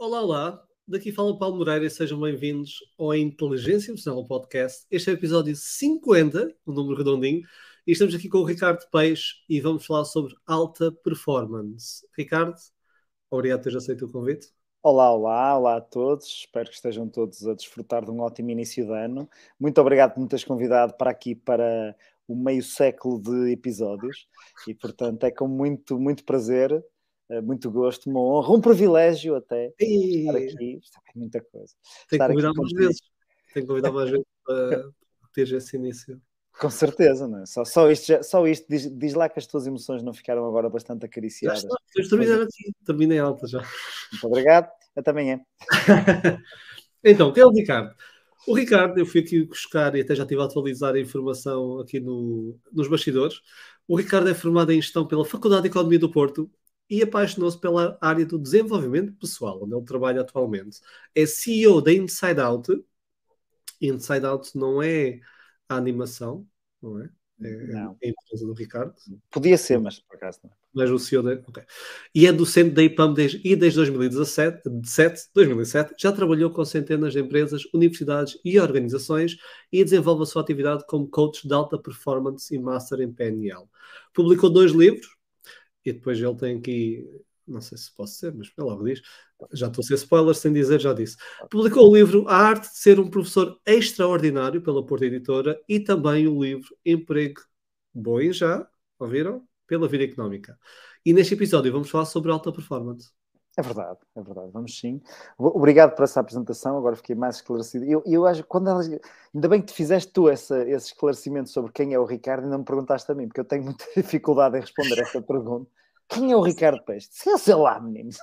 Olá, olá! Daqui fala o Paulo Moreira e sejam bem-vindos ao Inteligência Nacional Podcast. Este é o episódio 50, um número redondinho, e estamos aqui com o Ricardo Peixe e vamos falar sobre alta performance. Ricardo, obrigado por teres aceito o convite. Olá, olá, olá a todos. Espero que estejam todos a desfrutar de um ótimo início de ano. Muito obrigado por me teres convidado para aqui para o meio século de episódios e, portanto, é com muito, muito prazer. Muito gosto, uma honra, um privilégio até estar aqui. É muita coisa. Tenho que convidar mais vezes. Tenho que convidar mais vezes para ter esse início. Com certeza, não é? Só isto diz lá que as tuas emoções não ficaram agora bastante acariciadas. Já está, terminei alta já. Muito obrigado, até amanhã. Então, quem é o Ricardo? O Ricardo, eu fui aqui buscar e até já estive a atualizar a informação aqui nos bastidores. O Ricardo é formado em gestão pela Faculdade de Economia do Porto e apaixonou-se pela área do desenvolvimento pessoal, onde ele trabalha atualmente. É CEO da Inside Out. Inside Out não é a animação, não é? Não. É a empresa do Ricardo. Podia ser, mas por acaso não. Mas o CEO da... Ok. E é docente da IPAM desde 2007. Já trabalhou com centenas de empresas, universidades e organizações e desenvolve a sua atividade como coach de alta performance e master em PNL. Publicou 2 livros, e depois ele tem aqui, não sei se posso ser, mas logo diz, já estou a ser spoilers sem dizer, já disse. Publicou o livro A Arte de Ser um Professor Extraordinário pela Porto Editora e também o livro Emprego Bom e Já, ouviram? Pela Vida Económica. E neste episódio vamos falar sobre alta performance. É verdade, vamos sim. Obrigado por essa apresentação, agora fiquei mais esclarecido. Eu acho que ainda bem que te fizeste tu esse esclarecimento sobre quem é o Ricardo e não me perguntaste a mim, porque eu tenho muita dificuldade em responder esta pergunta. Quem é o Ricardo Peixe? Sei lá, meninos.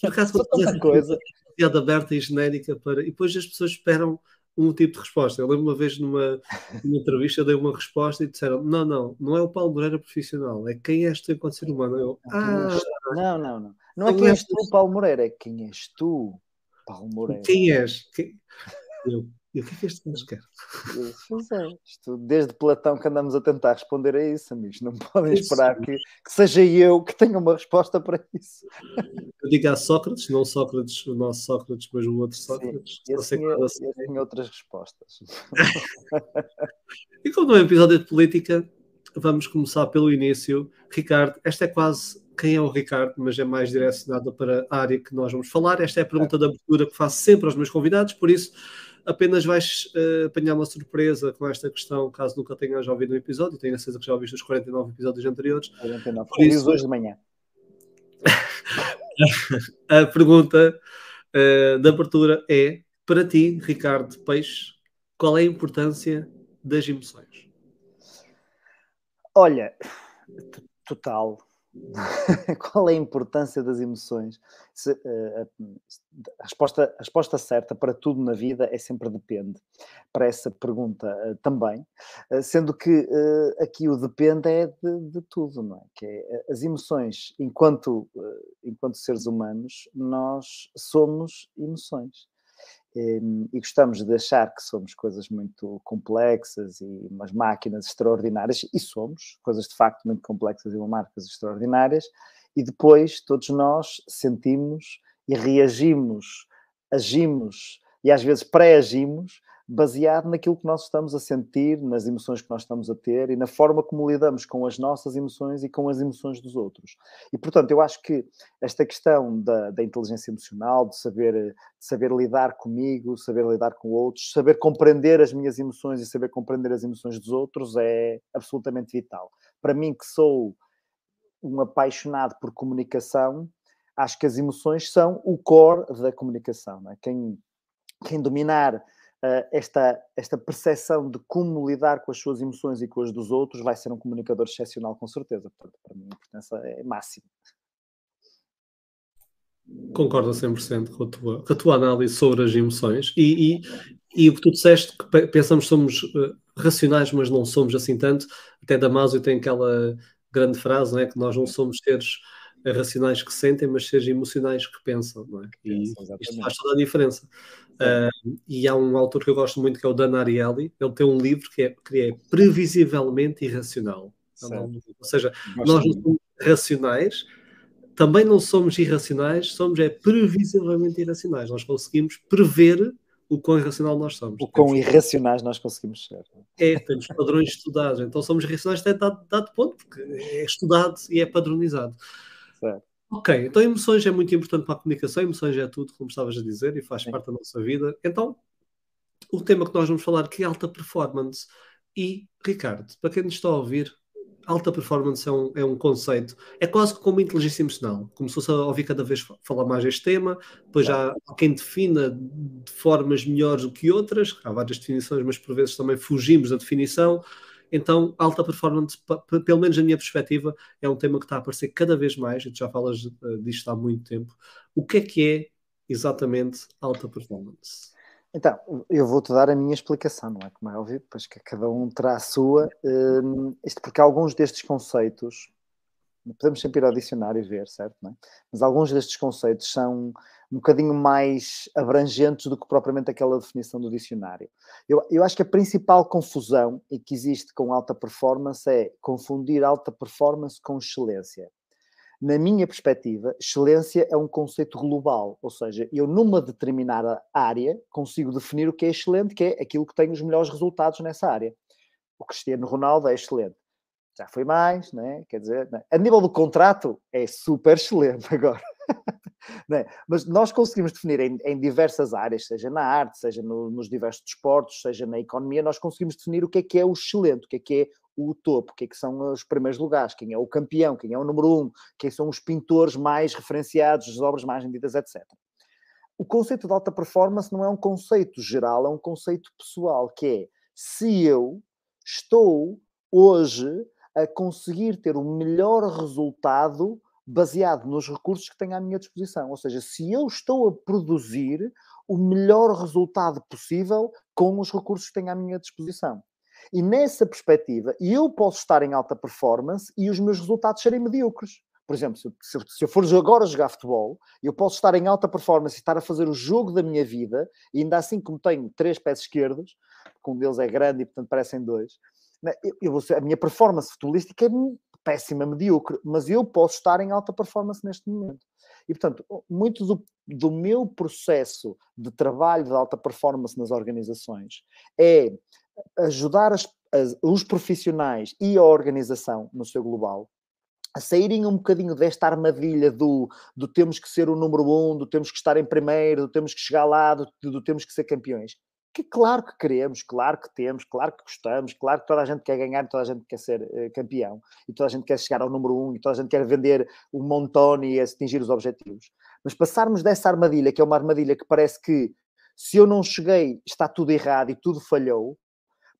Por acaso, tanta coisa. Piada aberta e genérica para... E depois as pessoas esperam um tipo de resposta. Eu lembro uma vez numa entrevista, eu dei uma resposta e disseram, não é o Paulo Moreira profissional, é quem és tu enquanto ser humano. Não. Não é quem és tu, Paulo Moreira, é quem és tu, Paulo Moreira. Quem és? E o que é que este nos quer? Isto, desde Platão que andamos a tentar responder a isso, amigos. Não podem esperar que seja eu que tenha uma resposta para isso. Eu digo a Sócrates, não Sócrates, o nosso Sócrates, mas o outro Sócrates. Eu tenho outras respostas. E como não é um episódio de política, vamos começar pelo início. Ricardo, esta é quase... Quem é o Ricardo, mas é mais direcionado para a área que nós vamos falar. Esta é a pergunta de abertura que faço sempre aos meus convidados, por isso apenas vais apanhar uma surpresa com esta questão, caso nunca tenhas já ouvido um episódio. Tenho a certeza que já ouviste os 49 episódios anteriores. 49, por isso hoje de manhã. A pergunta de abertura é, para ti, Ricardo Peixe, qual é a importância das emoções? Olha, total... Qual é a importância das emoções? A resposta certa para tudo na vida é sempre depende, para essa pergunta também, sendo que aqui o depende é de tudo, não é? Que é, as emoções, enquanto seres humanos, nós somos emoções. E gostamos de achar que somos coisas muito complexas e umas máquinas extraordinárias, e somos coisas de facto muito complexas e umas máquinas extraordinárias, e depois todos nós sentimos e reagimos, agimos e às vezes pré-agimos baseado naquilo que nós estamos a sentir, nas emoções que nós estamos a ter e na forma como lidamos com as nossas emoções e com as emoções dos outros. E, portanto, eu acho que esta questão da inteligência emocional, de saber lidar comigo, saber lidar com outros, saber compreender as minhas emoções e saber compreender as emoções dos outros é absolutamente vital. Para mim, que sou um apaixonado por comunicação, acho que as emoções são o core da comunicação, não é? Quem dominar esta percepção de como lidar com as suas emoções e com as dos outros vai ser um comunicador excepcional, com certeza. Portanto, para mim, a importância é máxima. Concordo 100% com a tua análise sobre as emoções e o que tu disseste, que pensamos que somos racionais, mas não somos assim tanto. Até Damásio tem aquela grande frase, não é? Que nós não somos seres racionais que sentem, mas seres emocionais que pensam, não é? E isto faz toda a diferença. E há um autor que eu gosto muito, que é o Dan Ariely. Ele tem um livro que é previsivelmente irracional. Ou seja, nós não somos racionais, também não somos irracionais, somos previsivelmente irracionais. Nós conseguimos prever o quão irracional nós somos. O quão irracionais nós conseguimos ser. É, temos padrões estudados. Então somos irracionais até dado ponto, porque é estudado e é padronizado. Certo. Ok, então emoções é muito importante para a comunicação, emoções é tudo, como estavas a dizer, e faz parte da nossa vida. Então, o tema que nós vamos falar que é alta performance. E, Ricardo, para quem nos está a ouvir, alta performance é um conceito, é quase como inteligência emocional. Começou-se a ouvir cada vez falar mais este tema, depois já há quem defina de formas melhores do que outras, há várias definições, mas por vezes também fugimos da definição. Então, alta performance, pelo menos na minha perspectiva, é um tema que está a aparecer cada vez mais, e tu já falas disto há muito tempo. O que é exatamente alta performance? Então, eu vou-te dar a minha explicação, não é? Como é óbvio, pois que cada um terá a sua. Isto porque alguns destes conceitos, podemos sempre ir ao dicionário e ver, certo? Não é? Mas alguns destes conceitos são um bocadinho mais abrangentes do que propriamente aquela definição do dicionário. Eu acho que a principal confusão que existe com alta performance é confundir alta performance com excelência. Na minha perspectiva, excelência é um conceito global, ou seja, eu numa determinada área consigo definir o que é excelente, que é aquilo que tem os melhores resultados nessa área. O Cristiano Ronaldo é excelente. Já foi mais, não é? Quer dizer, não é? A nível do contrato é super excelente agora. Não é? Mas nós conseguimos definir em diversas áreas, seja na arte, seja nos diversos desportos, seja na economia, nós conseguimos definir o que é o excelente, o que é o topo, o que é que são os primeiros lugares, quem é o campeão, quem é o número 1, quem são os pintores mais referenciados, as obras mais vendidas, etc. O conceito de alta performance não é um conceito geral, é um conceito pessoal, que é se eu estou hoje a conseguir ter o melhor resultado baseado nos recursos que tenho à minha disposição. Ou seja, se eu estou a produzir o melhor resultado possível com os recursos que tenho à minha disposição. E nessa perspectiva, eu posso estar em alta performance e os meus resultados serem medíocres. Por exemplo, se eu for agora jogar futebol, eu posso estar em alta performance e estar a fazer o jogo da minha vida, e ainda assim como tenho 3 pés esquerdos, que um deles é grande e portanto parecem 2, a minha performance futebolística é péssima, medíocre, mas eu posso estar em alta performance neste momento. E, portanto, muito do meu processo de trabalho de alta performance nas organizações é ajudar os profissionais e a organização no seu global a saírem um bocadinho desta armadilha do temos que ser o número 1, do temos que estar em primeiro, do temos que chegar lá, do temos que ser campeões. Que claro que queremos, claro que temos, claro que gostamos, claro que toda a gente quer ganhar, toda a gente quer ser campeão, e toda a gente quer chegar ao número 1, e toda a gente quer vender um montão e atingir os objetivos. Mas passarmos dessa armadilha, que é uma armadilha que parece que se eu não cheguei está tudo errado e tudo falhou,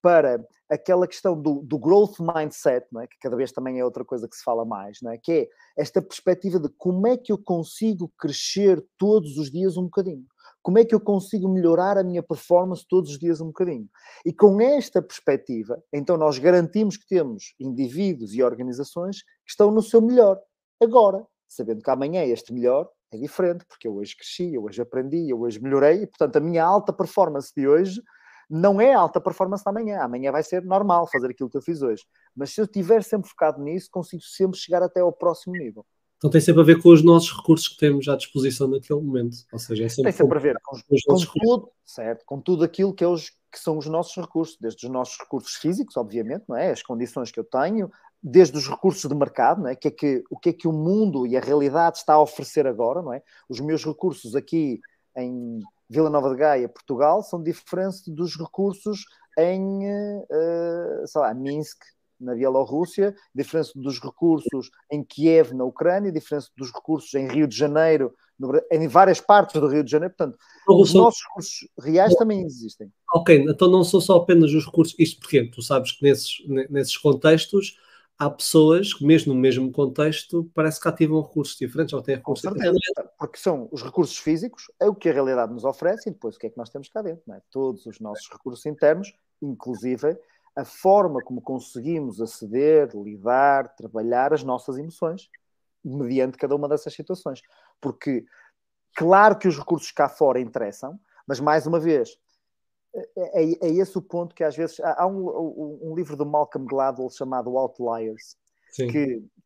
para aquela questão do growth mindset, não é? Que cada vez também é outra coisa que se fala mais, não é? Que é esta perspectiva de como é que eu consigo crescer todos os dias um bocadinho. Como é que eu consigo melhorar a minha performance todos os dias um bocadinho? E com esta perspectiva, então nós garantimos que temos indivíduos e organizações que estão no seu melhor agora, sabendo que amanhã este melhor é diferente, porque eu hoje cresci, eu hoje aprendi, eu hoje melhorei, e portanto a minha alta performance de hoje não é alta performance de amanhã. Amanhã vai ser normal fazer aquilo que eu fiz hoje. Mas se eu estiver sempre focado nisso, consigo sempre chegar até ao próximo nível. Então tem sempre a ver com os nossos recursos que temos à disposição naquele momento. Ou seja, é sempre tem sempre a ver com tudo aquilo que são os nossos recursos, desde os nossos recursos físicos, obviamente, não é? As condições que eu tenho, desde os recursos de mercado, não é? O que é que o mundo e a realidade está a oferecer agora, não é? Os meus recursos aqui em Vila Nova de Gaia, Portugal, são diferentes dos recursos em, Minsk, na Bielorrússia, diferença dos recursos em Kiev, na Ucrânia, diferença dos recursos em Rio de Janeiro, em várias partes do Rio de Janeiro, portanto, os nossos recursos reais também existem. Ok, então não são só apenas os recursos, isto porque tu sabes que nesses contextos há pessoas que mesmo no mesmo contexto parece que ativam recursos diferentes ou têm recursos diferentes. Porque são os recursos físicos, é o que a realidade nos oferece e depois o que é que nós temos cá dentro, não é? Todos os nossos recursos internos, inclusive a forma como conseguimos aceder, lidar, trabalhar as nossas emoções mediante cada uma dessas situações. Porque, claro que os recursos cá fora interessam, mas, mais uma vez, é esse o ponto que às vezes... Há um livro do Malcolm Gladwell chamado Outliers,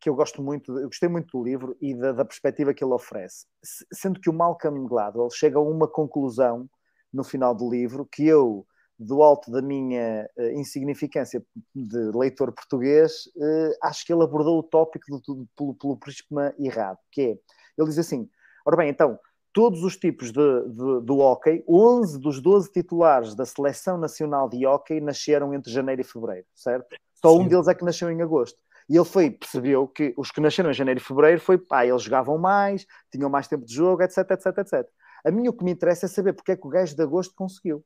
que eu gosto muito, eu gostei muito do livro e da perspectiva que ele oferece. Sendo que o Malcolm Gladwell chega a uma conclusão no final do livro que eu, do alto da minha insignificância de leitor português, acho que ele abordou o tópico pelo prisma errado, que é, ele diz assim, ora bem, então, todos os tipos do hóquei, 11 dos 12 titulares da Seleção Nacional de Hóquei nasceram entre janeiro e fevereiro, certo? Só um deles é que nasceu em agosto. E ele percebeu que os que nasceram em janeiro e fevereiro eles jogavam mais, tinham mais tempo de jogo, etc, etc, etc. A mim o que me interessa é saber porque é que o gajo de agosto conseguiu.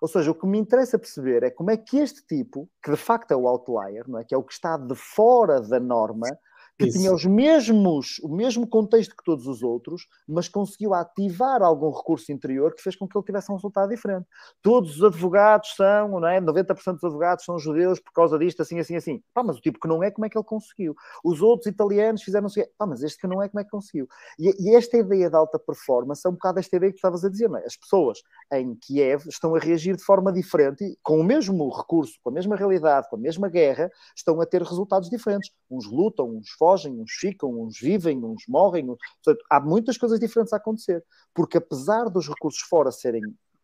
Ou seja, o que me interessa perceber é como é que este tipo, que de facto é o outlier, não é? Que é o que está de fora da norma, que tinha o mesmo contexto que todos os outros, mas conseguiu ativar algum recurso interior que fez com que ele tivesse um resultado diferente. Todos os advogados são, não é? 90% dos advogados são judeus por causa disto, assim, assim, assim. Mas o tipo que não é, como é que ele conseguiu? Os outros italianos fizeram assim, mas este que não é, como é que conseguiu? E esta ideia de alta performance é um bocado esta ideia que estavas a dizer, não é? As pessoas em Kiev estão a reagir de forma diferente, com o mesmo recurso, com a mesma realidade, com a mesma guerra, estão a ter resultados diferentes. Uns lutam, uns fogem, uns ficam, uns vivem, uns morrem, portanto, há muitas coisas diferentes a acontecer, porque apesar dos recursos fora serem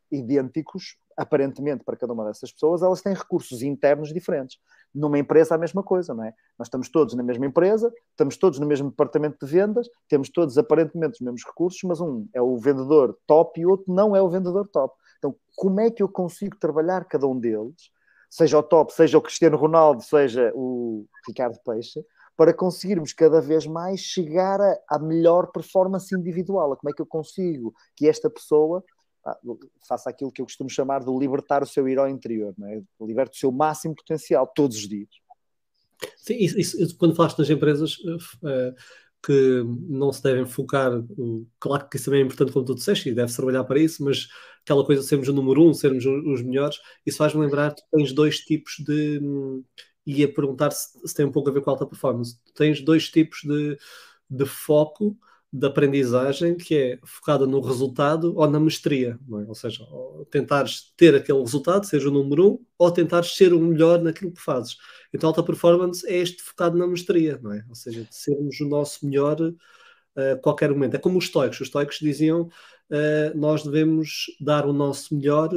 idênticos, aparentemente para cada uma dessas pessoas, elas têm recursos internos diferentes. Numa empresa a mesma coisa, não é? Nós estamos todos na mesma empresa, estamos todos no mesmo departamento de vendas, temos todos aparentemente os mesmos recursos, mas um é o vendedor top e outro não é o vendedor top. Então, como é que eu consigo trabalhar cada um deles, seja o top, seja o Cristiano Ronaldo, seja o Ricardo Peixe, para conseguirmos cada vez mais chegar à melhor performance individual? Como é que eu consigo que esta pessoa faça aquilo que eu costumo chamar de libertar o seu herói interior, não é? Liberte o seu máximo potencial todos os dias. Sim, isso, quando falaste das empresas que não se devem focar, claro que isso também é importante, como tu disseste, e deve-se trabalhar para isso, mas aquela coisa de sermos o número um, sermos os melhores, isso faz-me lembrar que tens dois tipos de... E a perguntar se tem um pouco a ver com a alta performance. Tens dois tipos de foco de aprendizagem, que é focada no resultado ou na mestria, não é? Ou seja, ou tentares ter aquele resultado, seja o número um, ou tentares ser o melhor naquilo que fazes. Então a alta performance é este focado na mestria, não é? Ou seja, de sermos o nosso melhor a qualquer momento. É como os estoicos. Os estoicos diziam nós devemos dar o nosso melhor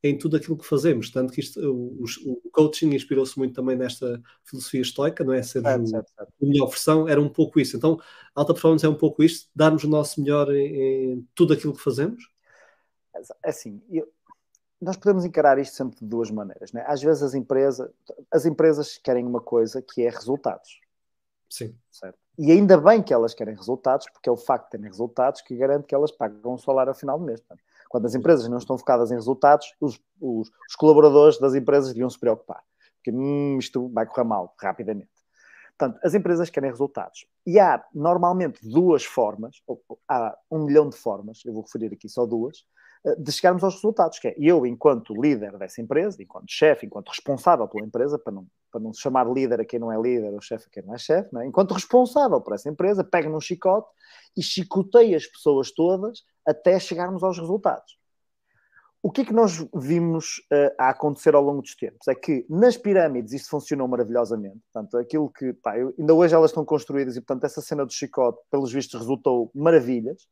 em tudo aquilo que fazemos, tanto que o coaching inspirou-se muito também nesta filosofia estoica, não é? Ser a melhor versão, era um pouco isso. Então, a alta performance é um pouco isto, darmos o nosso melhor em tudo aquilo que fazemos? Assim, nós podemos encarar isto sempre de duas maneiras, não é? Às vezes as empresas querem uma coisa que é resultados. Sim. Certo? E ainda bem que elas querem resultados, porque é o facto de terem resultados que garante que elas pagam o salário ao final do mês, não é? Quando as empresas não estão focadas em resultados, os colaboradores das empresas deviam se preocupar. Porque isto vai correr mal, rapidamente. Portanto, as empresas querem resultados. E há, normalmente, duas formas, ou há 1 milhão de formas, eu vou referir aqui só duas, de chegarmos aos resultados, que é eu, enquanto líder dessa empresa, enquanto chefe, enquanto responsável pela empresa, para não chamar líder a quem não é líder ou chefe a quem não é chefe, não é? Enquanto responsável por essa empresa, pego num chicote e chicoteio as pessoas todas até chegarmos aos resultados. O que é que nós vimos a acontecer ao longo dos tempos? É que nas pirâmides isso funcionou maravilhosamente. Portanto, aquilo que, ainda hoje elas estão construídas e, portanto, essa cena do chicote, pelos vistos, resultou maravilhas.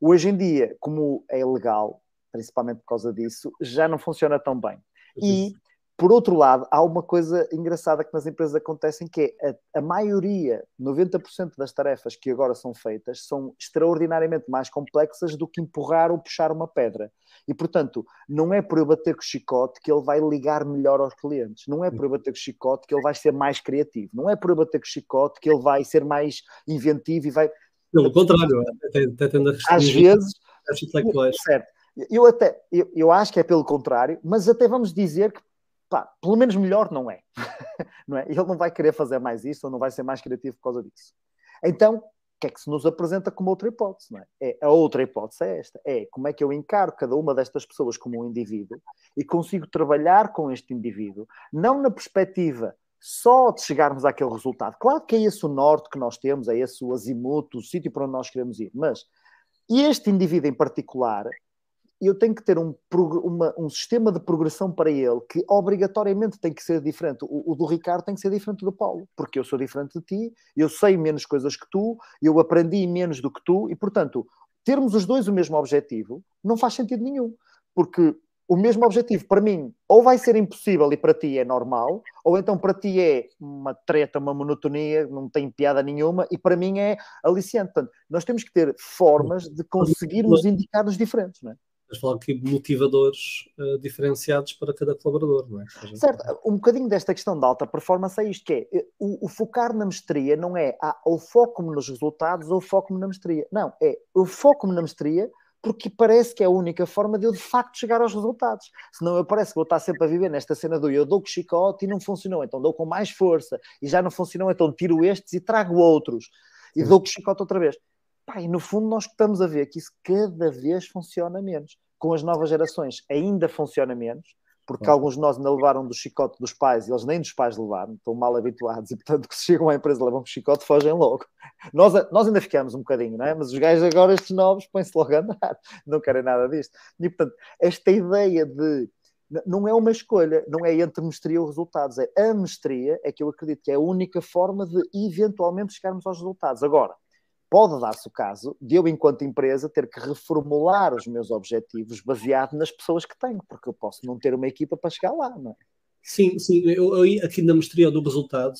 Hoje em dia, como é ilegal, principalmente por causa disso, já não funciona tão bem. E, por outro lado, há uma coisa engraçada que nas empresas acontecem, que é a maioria, 90% das tarefas que agora são feitas, são extraordinariamente mais complexas do que empurrar ou puxar uma pedra. E, portanto, não é por eu bater com o chicote que ele vai ligar melhor aos clientes. Não é por eu bater com o chicote que ele vai ser mais criativo. Não é por eu bater com o chicote que ele vai ser mais inventivo e vai... Pelo contrário, até tendo a questão. Às vezes, certo. Eu acho que é pelo contrário, mas até vamos dizer que, pelo menos melhor não é. Não é? Ele não vai querer fazer mais isso, ou não vai ser mais criativo por causa disso. Então, o que é que se nos apresenta como outra hipótese? Não é? A outra hipótese é esta, é como é que eu encaro cada uma destas pessoas como um indivíduo e consigo trabalhar com este indivíduo, não na perspectiva só de chegarmos àquele resultado. Claro que é esse o norte que nós temos, é esse o azimuto, o sítio para onde nós queremos ir, mas este indivíduo em particular, e eu tenho que ter um sistema de progressão para ele que obrigatoriamente tem que ser diferente. O do Ricardo tem que ser diferente do Paulo, porque eu sou diferente de ti, eu sei menos coisas que tu, eu aprendi menos do que tu, e, portanto, termos os dois o mesmo objetivo não faz sentido nenhum, porque o mesmo objetivo, para mim, ou vai ser impossível e para ti é normal, ou então para ti é uma treta, uma monotonia, não tem piada nenhuma, e para mim é aliciante. Portanto, nós temos que ter formas de conseguirmos indicar-nos diferentes, não é? Mas falar que motivadores diferenciados para cada colaborador, não é? Certo, um bocadinho desta questão da alta performance é isto, que é o focar na mestria não é ou foco-me nos resultados ou foco-me na mestria. Não, é eu foco-me na mestria porque parece que é a única forma de eu de facto chegar aos resultados. Senão eu parece que vou estar sempre a viver nesta cena do eu dou com chicote e não funcionou, então dou com mais força e já não funcionou, então tiro estes e trago outros e dou com chicote outra vez. Pá, e no fundo nós estamos a ver que isso cada vez funciona menos. Com as novas gerações ainda funciona menos, porque alguns de nós ainda levaram do chicote dos pais e eles nem dos pais levaram, estão mal habituados e, portanto, que se chegam à empresa, levam o chicote, fogem logo. Nós ainda ficamos um bocadinho, não é? Mas os gajos agora, estes novos, põem-se logo a andar, não querem nada disto. E, portanto, esta ideia de... Não é uma escolha, não é entre mestria ou resultados, é a mestria, é que eu acredito que é a única forma de eventualmente chegarmos aos resultados. Agora, pode dar-se o caso de eu, enquanto empresa, ter que reformular os meus objetivos baseado nas pessoas que tenho, porque eu posso não ter uma equipa para chegar lá, não é? Sim, sim. Eu aqui na mestria do resultado,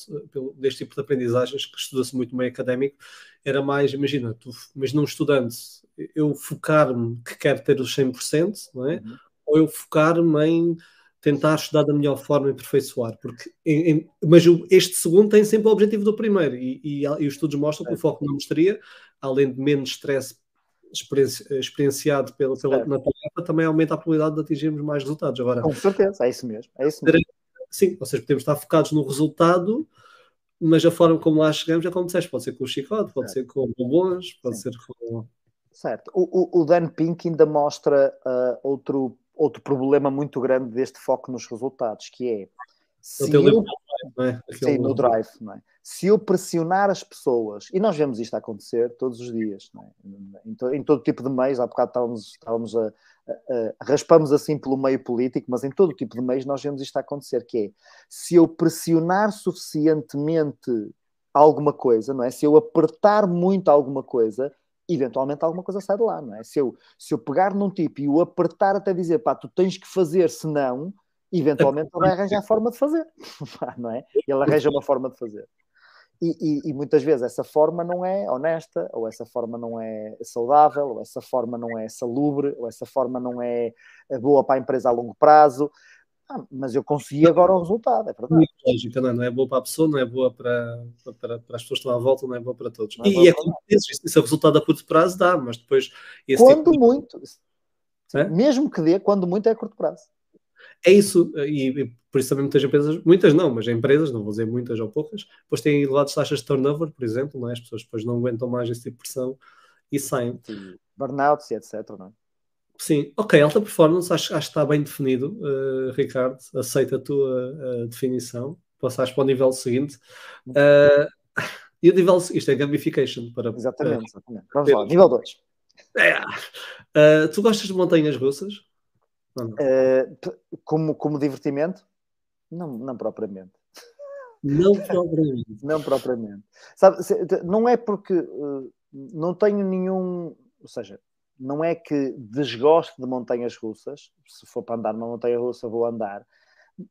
deste tipo de aprendizagens, que estuda-se muito no meio académico, era mais, imagina, mas não estudando, eu focar-me que quero ter os 100%, não é? Ou eu focar-me em tentar estudar da melhor forma e aperfeiçoar, porque mas este segundo tem sempre o objetivo do primeiro, e os estudos mostram que o foco na mestria, além de menos stress experienciado na tarefa, também aumenta a probabilidade de atingirmos mais resultados. Agora, com certeza, é isso mesmo. Sim, ou seja, podemos estar focados no resultado, mas a forma como lá chegamos é como disseste, pode ser com o chicote, pode ser com bombons, pode ser com... Certo. O Dan Pink ainda mostra outro problema muito grande deste foco nos resultados, que é... No Drive, não é? Se eu pressionar as pessoas, e nós vemos isto acontecer todos os dias, não é? Em todo tipo de meios, há bocado estávamos raspamos assim pelo meio político, mas em todo tipo de meios nós vemos isto acontecer, que é, se eu pressionar suficientemente alguma coisa, não é? Se eu apertar muito alguma coisa, eventualmente alguma coisa sai de lá, não é? Se eu pegar num tipo e o apertar até dizer, pá, tu tens que fazer, senão, eventualmente ele vai arranjar a forma de fazer, não é? Ele arranja uma forma de fazer. E muitas vezes essa forma não é honesta, ou essa forma não é saudável, ou essa forma não é salubre, ou essa forma não é boa para a empresa a longo prazo. Mas eu consegui agora o resultado, é verdade. Muito lógica, não é boa para a pessoa, não é boa para as pessoas que estão à volta, não é boa para todos. É como dizes, esse resultado a curto prazo dá, mas depois... Quando tipo... muito, é? Mesmo que dê, quando muito é a curto prazo. É isso, e por isso também muitas empresas, muitas não, mas empresas, não vou dizer muitas ou poucas, depois têm elevadas taxas de turnover, por exemplo, não é? As pessoas depois não aguentam mais esse tipo de pressão e saem. Burnouts e etc, não é? Sim, ok, alta performance, acho que está bem definido, Ricardo, aceito a tua definição, passas para o nível seguinte. E o nível, isto é gamification. Exatamente. Vamos lá, nível 2. Tu gostas de montanhas russas? Não. Como divertimento? Não propriamente. Não propriamente. Sabe, não é porque não tenho nenhum, ou seja... Não é que desgoste de montanhas russas, se for para andar numa montanha russa vou andar,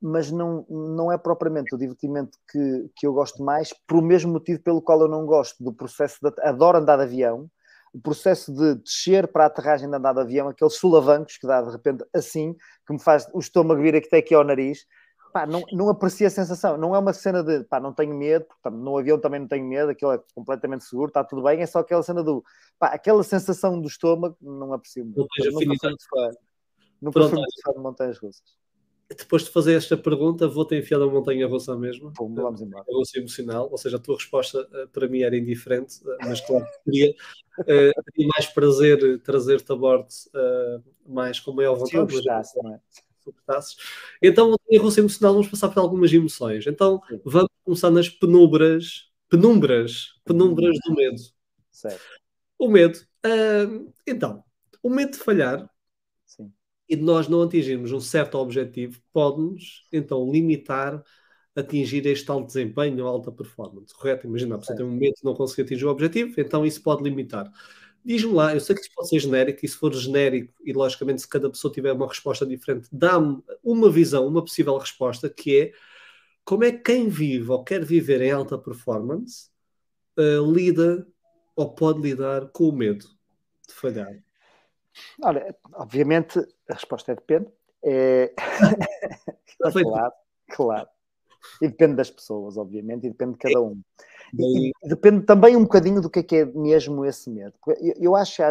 mas não é propriamente o divertimento que eu gosto mais, por o mesmo motivo pelo qual eu não gosto do processo de... Adoro andar de avião, o processo de descer para a aterragem de andar de avião, aqueles solavancos que dá de repente assim, que me faz o estômago vir até aqui ao nariz. Pá, não aprecio a sensação, não é uma cena de pá, não tenho medo, no avião também não tenho medo, aquilo é completamente seguro, está tudo bem, é só aquela cena do pá, aquela sensação do estômago, não aprecio muito. Não prefiro de montanhas russas. Depois de fazer esta pergunta, vou-te enfiar a montanha russa mesmo. Pum, vamos embora. A russa emocional, ou seja, a tua resposta para mim era indiferente, mas claro que teria mais prazer trazer-te a bordo mais com maior vontade. Então, montanha russa emocional, vamos passar por algumas emoções. Então, vamos começar nas penumbras do medo. Certo. O medo. Então, o medo de falhar Sim. E de nós não atingirmos um certo objetivo, pode-nos, então, limitar atingir este alto desempenho ou alta performance, correto? Imagina, a pessoa tem um momento que não conseguir atingir o objetivo, então isso pode limitar. Diz-me lá, eu sei que isso pode ser genérico, e se for genérico, e logicamente se cada pessoa tiver uma resposta diferente, dá-me uma visão, uma possível resposta, que é como é que quem vive ou quer viver em alta performance lida ou pode lidar com o medo de falhar? Olha, obviamente, a resposta é depende. É... claro, claro. E depende das pessoas, obviamente, e depende de cada um. E depende também um bocadinho do que é mesmo esse medo. Eu acho,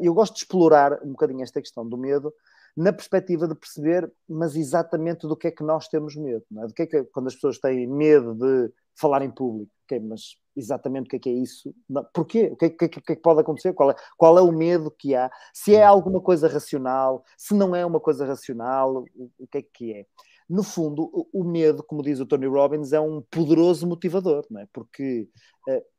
eu gosto de explorar um bocadinho esta questão do medo na perspectiva de perceber, mas exatamente do que é que nós temos medo, não é? Do que é quando as pessoas têm medo de falar em público, okay, mas exatamente o que é isso? Porquê? O que é que pode acontecer? Qual é o medo que há? Se é alguma coisa racional, se não é uma coisa racional, o que é que é? No fundo, o medo, como diz o Tony Robbins, é um poderoso motivador, não é? Porque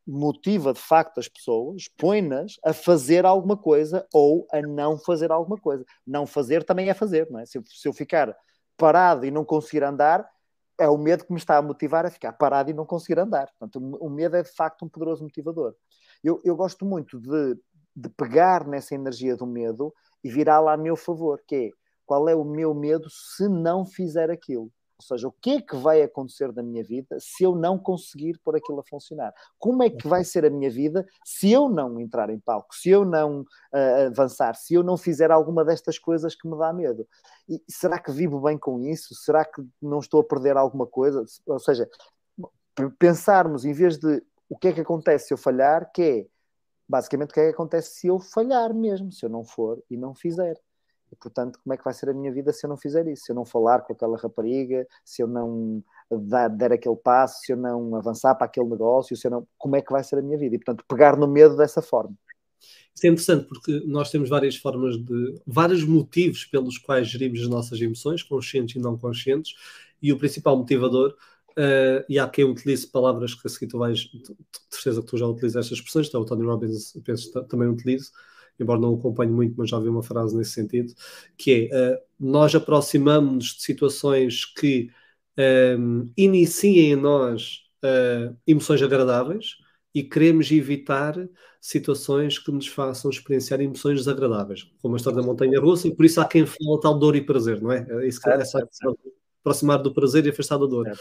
motiva, de facto, as pessoas, põe-nas a fazer alguma coisa ou a não fazer alguma coisa. Não fazer também é fazer, não é? Se eu ficar parado e não conseguir andar, é o medo que me está a motivar a ficar parado e não conseguir andar. Portanto, o medo é, de facto, um poderoso motivador. Eu gosto muito de pegar nessa energia do medo e virá-la a meu favor, que é: qual é o meu medo se não fizer aquilo? Ou seja, o que é que vai acontecer na minha vida se eu não conseguir pôr aquilo a funcionar? Como é que vai ser a minha vida se eu não entrar em palco, se eu não avançar, se eu não fizer alguma destas coisas que me dá medo? E será que vivo bem com isso? Será que não estou a perder alguma coisa? Ou seja, pensarmos, em vez de o que é que acontece se eu falhar, que é basicamente o que é que acontece se eu falhar mesmo, se eu não for e não fizer. E, portanto, como é que vai ser a minha vida se eu não fizer isso? Se eu não falar com aquela rapariga, se eu não der aquele passo, se eu não avançar para aquele negócio, se eu não... como é que vai ser a minha vida? E, portanto, pegar no medo dessa forma. Isso é interessante, porque nós temos várias formas de... vários motivos pelos quais gerimos as nossas emoções, conscientes e não conscientes, e o principal motivador... e há quem utilize palavras que a seguir tu vais... de certeza que tu já utilizas estas expressões, então o Tony Robbins, penso, também utiliza, embora não o acompanhe muito, mas já vi uma frase nesse sentido, que é, nós aproximamos-nos de situações que iniciem em nós emoções agradáveis e queremos evitar situações que nos façam experienciar emoções desagradáveis, como a história da montanha-russa, e por isso há quem fala tal dor e prazer, não é? Isso que é essa questão. Aproximar do prazer e afastar da dor. É.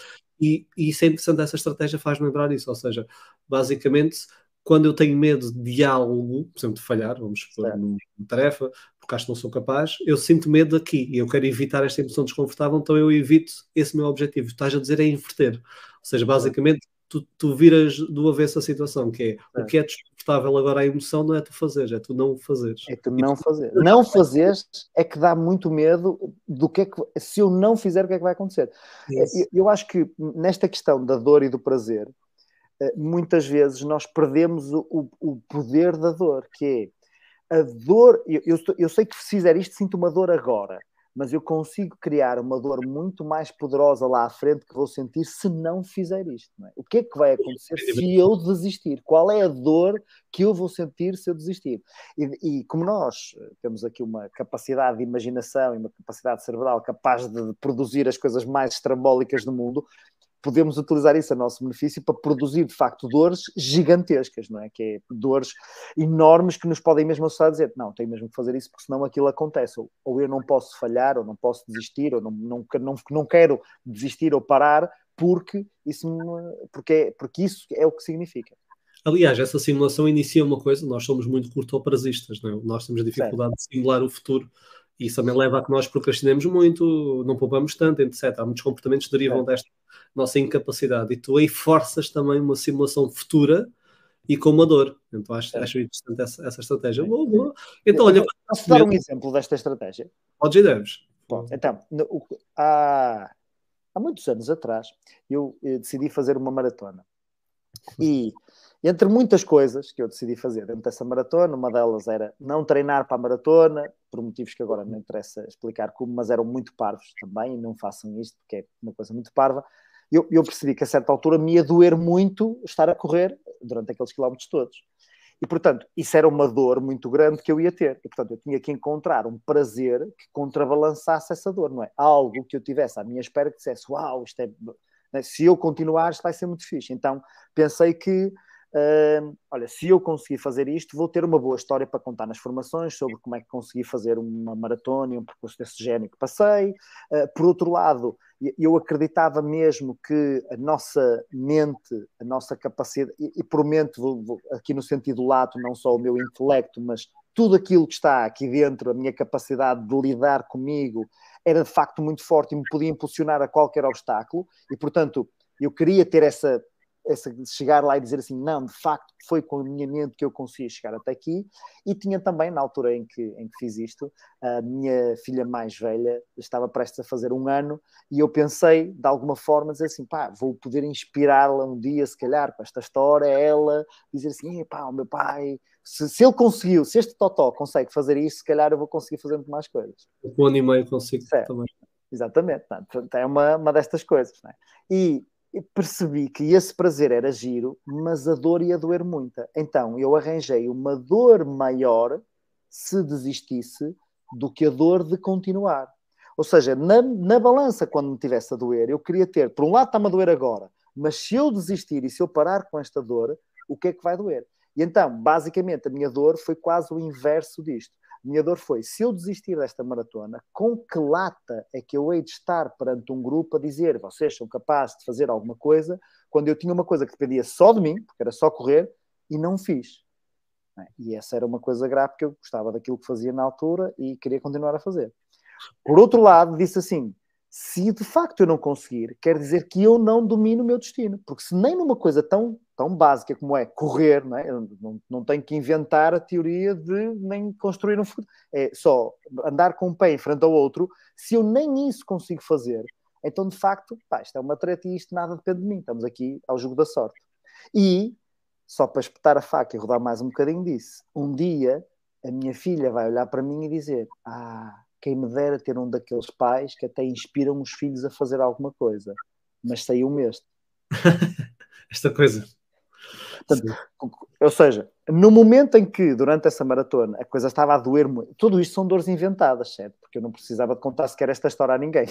E isso é interessante, essa estratégia faz-me lembrar isso, ou seja, basicamente... quando eu tenho medo de algo, por exemplo, de falhar, vamos supor, numa tarefa, porque acho que não sou capaz, eu sinto medo aqui e eu quero evitar esta emoção desconfortável, então eu evito esse meu objetivo. Estás a dizer é inverter. Ou seja, basicamente, tu viras do avesso a situação, que é o que é desconfortável agora à emoção não é tu fazeres, é tu não fazeres. É tu não fazeres. Não fazeres é que dá muito medo do que é que... se eu não fizer, o que é que vai acontecer? Eu acho que nesta questão da dor e do prazer, muitas vezes nós perdemos o poder da dor, que é a dor... eu sei que se fizer isto sinto uma dor agora, mas eu consigo criar uma dor muito mais poderosa lá à frente que vou sentir se não fizer isto, não é? O que é que vai acontecer se eu desistir? Qual é a dor que eu vou sentir se eu desistir? E como nós temos aqui uma capacidade de imaginação e uma capacidade cerebral capaz de produzir as coisas mais estrambólicas do mundo, podemos utilizar isso a nosso benefício para produzir, de facto, dores gigantescas, não é? Que é dores enormes que nos podem mesmo associar a dizer não, tenho mesmo que fazer isso porque senão aquilo acontece. Ou eu não posso falhar, ou não posso desistir, ou não quero desistir ou parar porque isso é o que significa. Aliás, essa simulação inicia uma coisa, nós somos muito curto-prazistas, não é? Nós temos dificuldade de simular o futuro. Isso também leva a que nós procrastinemos muito, não poupamos tanto, etc. Há muitos comportamentos que derivam desta nossa incapacidade. E tu aí forças também uma simulação futura e com uma dor. Então acho interessante essa estratégia. Boa. Então, olha, posso dar um exemplo desta estratégia? Podes e deves. Então, há muitos anos atrás, eu decidi fazer uma maratona. E... entre muitas coisas que eu decidi fazer dentro dessa maratona, uma delas era não treinar para a maratona, por motivos que agora não interessa explicar como, mas eram muito parvos também, e não façam isto porque é uma coisa muito parva. Eu percebi que a certa altura me ia doer muito estar a correr durante aqueles quilómetros todos. E, portanto, isso era uma dor muito grande que eu ia ter. E, portanto, eu tinha que encontrar um prazer que contrabalançasse essa dor, não é? Algo que eu tivesse à minha espera que dissesse, uau, isto é... Se eu continuar, isto vai ser muito fixe. Então, pensei que, olha, se eu conseguir fazer isto, vou ter uma boa história para contar nas formações sobre como é que consegui fazer uma maratona e um percurso desse género que passei. Por outro lado, eu acreditava mesmo que a nossa mente, a nossa capacidade, e por mente, vou, aqui no sentido lato, não só o meu intelecto, mas tudo aquilo que está aqui dentro, a minha capacidade de lidar comigo, era de facto muito forte e me podia impulsionar a qualquer obstáculo. E, portanto, eu queria ter essa chegar lá e dizer assim, não, de facto, foi com a minha mente que eu consegui chegar até aqui. E tinha também, na altura em que fiz isto, a minha filha mais velha estava prestes a fazer 1 ano, e eu pensei, de alguma forma, dizer assim, pá, vou poder inspirá-la um dia, se calhar, com esta história, ela, dizer assim, pá, o meu pai... Se ele conseguiu, se este Totó consegue fazer isso, se calhar eu vou conseguir fazer muito mais coisas. Com 1 ano e meio consigo também. Exatamente. É uma destas coisas, não é? E percebi que esse prazer era giro, mas a dor ia doer muita. Então, eu arranjei uma dor maior se desistisse do que a dor de continuar. Ou seja, na balança, quando me tivesse a doer, eu queria ter, por um lado está-me a doer agora, mas se eu desistir e se eu parar com esta dor, o que é que vai doer? E então, basicamente, a minha dor foi quase o inverso disto. A minha dor foi, se eu desistir desta maratona, com que lata é que eu hei de estar perante um grupo a dizer vocês são capazes de fazer alguma coisa, quando eu tinha uma coisa que dependia só de mim, porque era só correr, e não fiz. E essa era uma coisa grave, porque eu gostava daquilo que fazia na altura e queria continuar a fazer. Por outro lado, disse assim, se de facto eu não conseguir, quer dizer que eu não domino o meu destino. Porque se nem numa coisa tão básica como é correr, não é? Eu não tenho que inventar a teoria de nem construir um futuro. É só andar com um pé em frente ao outro. Se eu nem isso consigo fazer, então, de facto, pá, isto é uma treta e isto nada depende de mim. Estamos aqui ao jogo da sorte. E, só para espetar a faca e rodar mais um bocadinho disso, um dia a minha filha vai olhar para mim e dizer, quem me dera ter um daqueles pais que até inspiram os filhos a fazer alguma coisa. Mas saiu-me este. Esta coisa. Portanto, ou seja, no momento em que, durante essa maratona, a coisa estava a doer muito, tudo isto são dores inventadas, certo? Porque eu não precisava de contar sequer esta história a ninguém.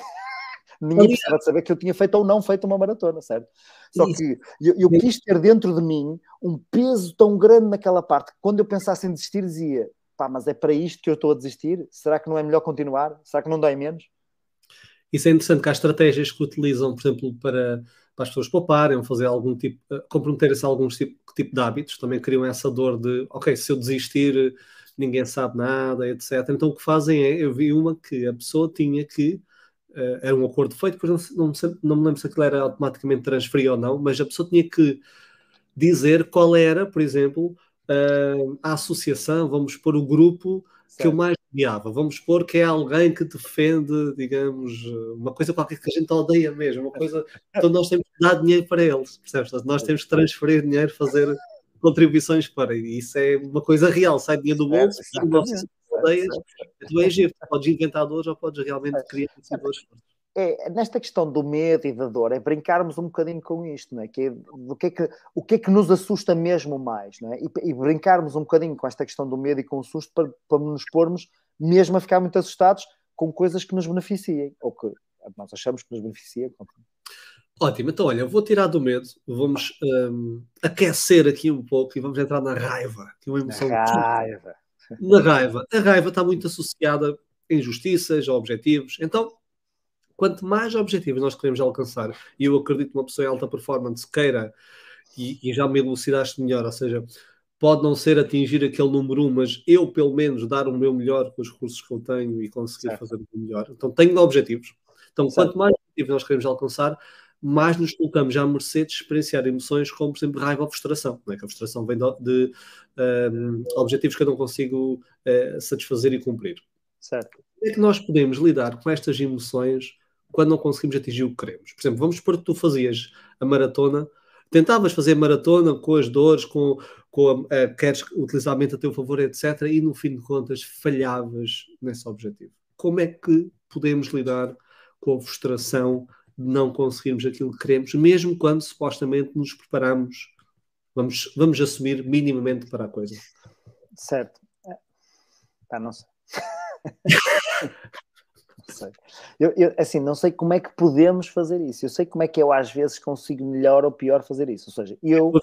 Ninguém precisava de saber que eu tinha feito ou não feito uma maratona, certo? Só que eu quis ter dentro de mim um peso tão grande naquela parte que quando eu pensasse em desistir dizia, pá, mas é para isto que eu estou a desistir? Será que não é melhor continuar? Será que não dói menos? Isso é interessante, que há estratégias que utilizam, por exemplo, para as pessoas pouparem, fazer algum tipo, comprometerem-se a algum tipo de hábitos, também criam essa dor de, ok, se eu desistir, ninguém sabe nada, etc. Então o que fazem é, eu vi uma que a pessoa tinha que, era um acordo feito, por exemplo, não me lembro se aquilo era automaticamente transferido ou não, mas a pessoa tinha que dizer qual era, por exemplo, a associação, vamos pôr o grupo certo. Que eu mais odiava, vamos pôr que é alguém que defende, digamos, uma coisa qualquer que a gente odeia mesmo, uma coisa, então nós temos que dar dinheiro para eles, percebes? Nós temos que transferir dinheiro, fazer contribuições para, e isso é uma coisa real, sai dinheiro do bolso, odeias, tu és giro, podes inventar dores ou podes realmente criar dores. É, nesta questão do medo e da dor, é brincarmos um bocadinho com isto, não é? O que é que nos assusta mesmo mais, não é? E brincarmos um bocadinho com esta questão do medo e com o susto para nos pormos mesmo a ficar muito assustados com coisas que nos beneficiem, ou que nós achamos que nos beneficiem. Ótimo, então olha, eu vou tirar do medo, vamos aquecer aqui um pouco e vamos entrar na raiva. Que é uma emoção na raiva. A raiva está muito associada a injustiças, a objetivos, então quanto mais objetivos nós queremos alcançar, e eu acredito que uma pessoa em alta performance queira, e já me elucidaste melhor, ou seja, pode não ser atingir aquele número 1, mas eu, pelo menos, dar o meu melhor com os recursos que eu tenho e conseguir fazer o meu melhor. Então, tenho objetivos. Então, quanto mais objetivos nós queremos alcançar, mais nos colocamos à mercê de experienciar emoções como, por exemplo, raiva ou frustração. Não é que a frustração vem de objetivos que eu não consigo satisfazer e cumprir. Certo. Como é que nós podemos lidar com estas emoções quando não conseguimos atingir o que queremos? Por exemplo, vamos supor que tu fazias a maratona, tentavas fazer a maratona com as dores, com queres utilizar a mente a teu favor, etc. E no fim de contas falhavas nesse objetivo. Como é que podemos lidar com a frustração de não conseguirmos aquilo que queremos, mesmo quando supostamente nos preparamos Vamos assumir minimamente para a coisa. Certo. Ah, não sei. Não sei. Eu, assim, não sei como é que podemos fazer isso. Eu sei como é que eu às vezes consigo melhor ou pior fazer isso. Ou seja, eu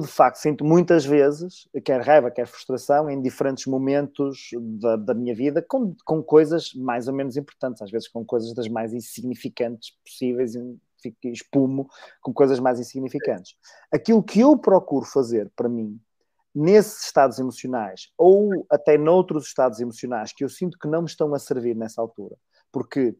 de facto sinto muitas vezes, quer raiva, quer frustração, em diferentes momentos da minha vida, com coisas mais ou menos importantes, às vezes com coisas das mais insignificantes possíveis, espumo com coisas mais insignificantes. Aquilo que eu procuro fazer para mim, nesses estados emocionais, ou até noutros estados emocionais que eu sinto que não me estão a servir nessa altura, porque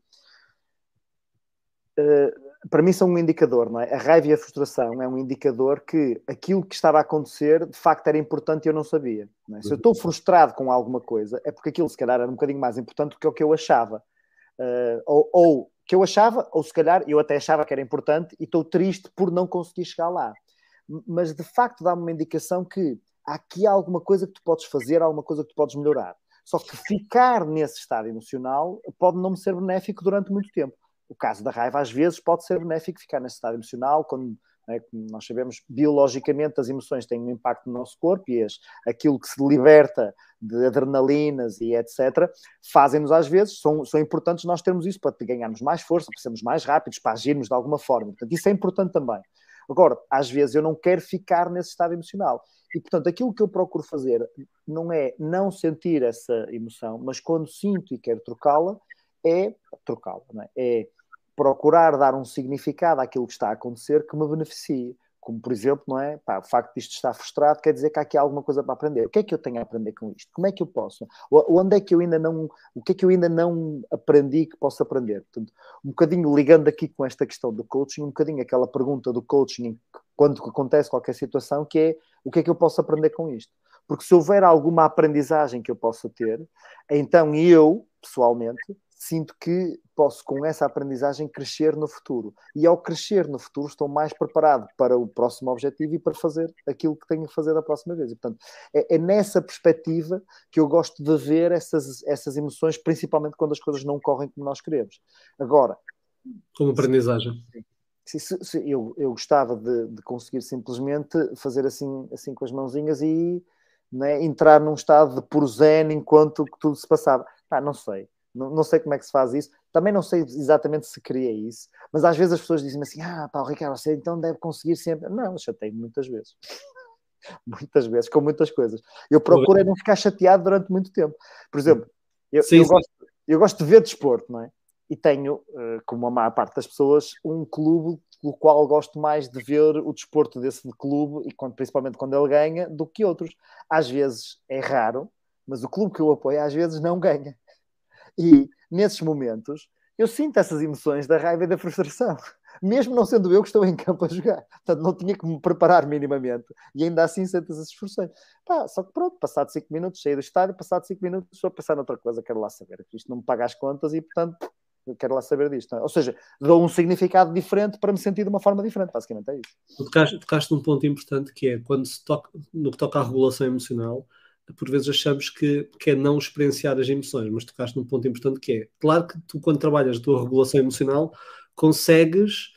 para mim são um indicador, não é? A raiva e a frustração é um indicador que aquilo que estava a acontecer de facto era importante e eu não sabia, não é? Se eu estou frustrado com alguma coisa é porque aquilo se calhar era um bocadinho mais importante do que o que eu achava, ou que eu achava, ou se calhar eu até achava que era importante e estou triste por não conseguir chegar lá, mas de facto dá-me uma indicação que há aqui alguma coisa que tu podes fazer, alguma coisa que tu podes melhorar. Só que ficar nesse estado emocional pode não me ser benéfico durante muito tempo. O caso da raiva, às vezes, pode ser benéfico ficar nesse estado emocional, quando, né, nós sabemos, biologicamente, as emoções têm um impacto no nosso corpo e aquilo que se liberta de adrenalinas e etc., fazem-nos, às vezes, são importantes nós termos isso para ganharmos mais força, para sermos mais rápidos, para agirmos de alguma forma. Portanto, isso é importante também. Agora, às vezes, eu não quero ficar nesse estado emocional. E, portanto, aquilo que eu procuro fazer não é não sentir essa emoção, mas quando sinto e quero trocá-la, é trocá-la, não é? É procurar dar um significado àquilo que está a acontecer que me beneficie. Como, por exemplo, não é? Pá, o facto de isto estar frustrado quer dizer que há aqui alguma coisa para aprender. O que é que eu tenho a aprender com isto? Como é que eu posso? Onde é que eu ainda não... O que é que eu ainda não aprendi que posso aprender? Portanto, um bocadinho ligando aqui com esta questão do coaching, um bocadinho aquela pergunta do coaching quando acontece qualquer situação, que é o que é que eu posso aprender com isto? Porque se houver alguma aprendizagem que eu possa ter, então eu, pessoalmente, sinto que posso, com essa aprendizagem, crescer no futuro. E ao crescer no futuro, estou mais preparado para o próximo objetivo e para fazer aquilo que tenho que fazer da próxima vez. E, portanto, é nessa perspectiva que eu gosto de ver essas emoções, principalmente quando as coisas não correm como nós queremos. Agora... Como aprendizagem. Eu gostava de conseguir simplesmente fazer assim com as mãozinhas e, né, entrar num estado de puro zen enquanto tudo se passava. Não sei. Não sei como é que se faz isso. Também não sei exatamente se cria isso. Mas às vezes as pessoas dizem assim, o Ricardo, você então deve conseguir sempre. Não, chatei muitas vezes. Muitas vezes, com muitas coisas. Eu procuro não ficar chateado durante muito tempo. Por exemplo, eu gosto de ver desporto, não é? E tenho, como a maior parte das pessoas, um clube pelo qual gosto mais de ver o desporto desse clube, e principalmente quando ele ganha, do que outros. Às vezes é raro, mas o clube que eu apoio às vezes não ganha. E, nesses momentos, eu sinto essas emoções da raiva e da frustração. Mesmo não sendo eu que estou em campo a jogar. Portanto, não tinha que me preparar minimamente. E ainda assim sinto essas frustrações. Só que pronto, passado 5 minutos, saí do estádio, passado 5 minutos, estou a pensar noutra coisa, quero lá saber. Isto não me paga as contas e, portanto, eu quero lá saber disto. Ou seja, dou um significado diferente para me sentir de uma forma diferente. Basicamente é isso. Tocaste num ponto importante que é, quando se toca, no que toca à regulação emocional, por vezes achamos que é não experienciar as emoções, mas tocaste num ponto importante que é, claro que tu, quando trabalhas a tua regulação emocional, consegues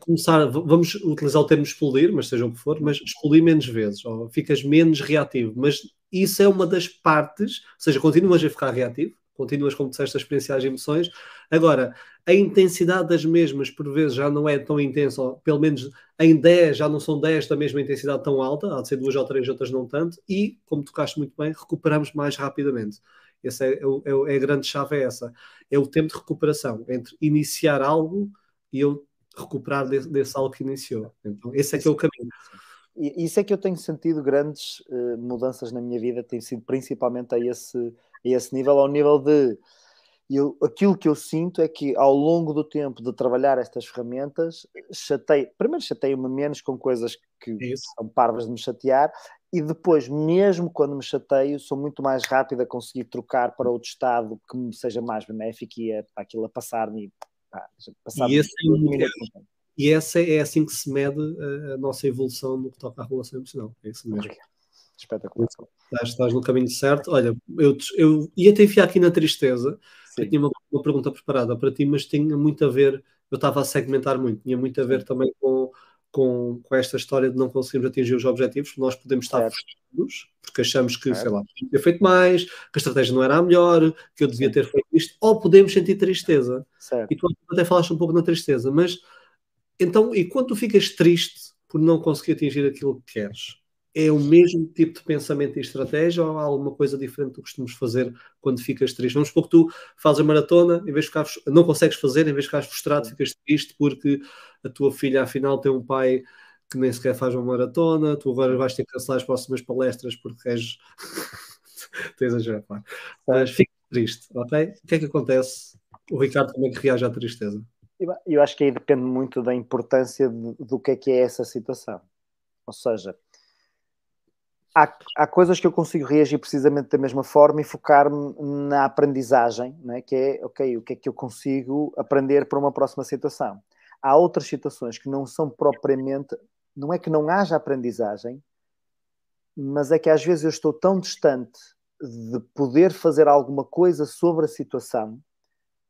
começar, vamos utilizar o termo explodir, mas seja o que for, mas explodir menos vezes, ou ficas menos reativo, mas isso é uma das partes, ou seja, continuas a ficar reativo, continuas, como disseste, a experienciar as emoções. Agora, a intensidade das mesmas, por vezes, já não é tão intensa, ou pelo menos em 10, já não são 10 da mesma intensidade tão alta, há de ser 2 ou 3, outras não tanto, e, como tocaste muito bem, recuperamos mais rapidamente. Essa é a grande chave, é essa. É o tempo de recuperação, entre iniciar algo e eu recuperar desse algo que iniciou. Então, esse é que é o caminho. Isso é que eu tenho sentido grandes mudanças na minha vida, tem sido principalmente a esse nível, ao nível de... aquilo que eu sinto é que, ao longo do tempo de trabalhar estas ferramentas, primeiro chateio-me menos com coisas que são parvas de me chatear, e depois, mesmo quando me chateio, sou muito mais rápido a conseguir trocar para outro estado que me seja mais benéfico e aquilo a passar-me. E essa é assim que se mede a nossa evolução no que toca à relação emocional. É isso mesmo. Okay. Espetacular. Estás no caminho certo. Olha, eu ia te enfiar aqui na tristeza. Eu tinha uma pergunta preparada para ti, mas tem muito a ver eu estava a segmentar muito, tinha muito a ver também com esta história de não conseguirmos atingir os objetivos. Nós podemos estar frustrados porque achamos que, sei lá, podia ter feito mais, que a estratégia não era a melhor, que eu devia ter feito isto, ou podemos sentir tristeza. Certo. E tu até falaste um pouco na tristeza, mas então, e quando tu ficas triste por não conseguir atingir aquilo que queres, é o mesmo tipo de pensamento e estratégia, ou há alguma coisa diferente do que costumas fazer quando ficas triste? Vamos supor que tu fazes a maratona, em vez de ficar, não consegues fazer, em vez de ficar frustrado, ficas triste porque a tua filha, afinal, tem um pai que nem sequer faz uma maratona, tu agora vais ter que cancelar as próximas palestras porque és... Estou a exagerar, claro. Mas fica triste, ok? O que é que acontece? O Ricardo, como é que reage à tristeza? Eu acho que aí depende muito da importância do que é essa situação. Ou seja... Há coisas que eu consigo reagir precisamente da mesma forma e focar-me na aprendizagem, né? Que é, ok, o que é que eu consigo aprender para uma próxima situação? Há outras situações que não são propriamente... Não é que não haja aprendizagem, mas é que às vezes eu estou tão distante de poder fazer alguma coisa sobre a situação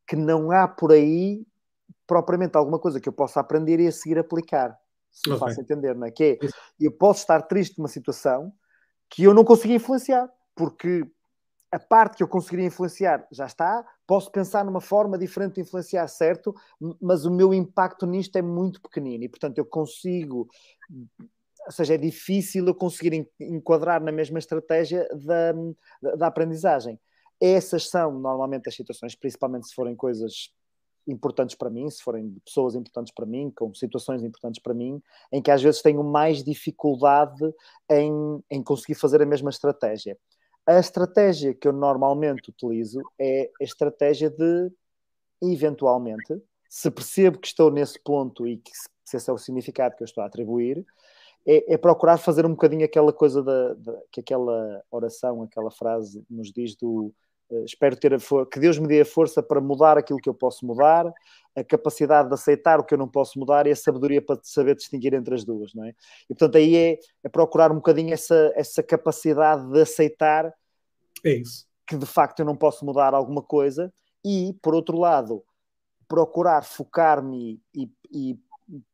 que não há por aí propriamente alguma coisa que eu possa aprender e a seguir aplicar. Se me faço entender, não é? Que é, eu posso estar triste numa situação que eu não consegui influenciar, porque a parte que eu conseguiria influenciar já está, posso pensar numa forma diferente de influenciar, certo, mas o meu impacto nisto é muito pequenino e, portanto, eu consigo, ou seja, é difícil eu conseguir enquadrar na mesma estratégia da aprendizagem. Essas são, normalmente, as situações, principalmente se forem coisas importantes para mim, se forem pessoas importantes para mim, com situações importantes para mim, em que às vezes tenho mais dificuldade em conseguir fazer a mesma estratégia. A estratégia que eu normalmente utilizo é a estratégia de, eventualmente, se percebo que estou nesse ponto e que se esse é o significado que eu estou a atribuir, é procurar fazer um bocadinho aquela coisa que aquela oração, aquela frase nos diz do... espero ter que Deus me dê a força para mudar aquilo que eu posso mudar, a capacidade de aceitar o que eu não posso mudar e a sabedoria para saber distinguir entre as duas, não é? E, portanto, aí é procurar um bocadinho essa capacidade de aceitar que, de facto, eu não posso mudar alguma coisa e, por outro lado, procurar focar-me e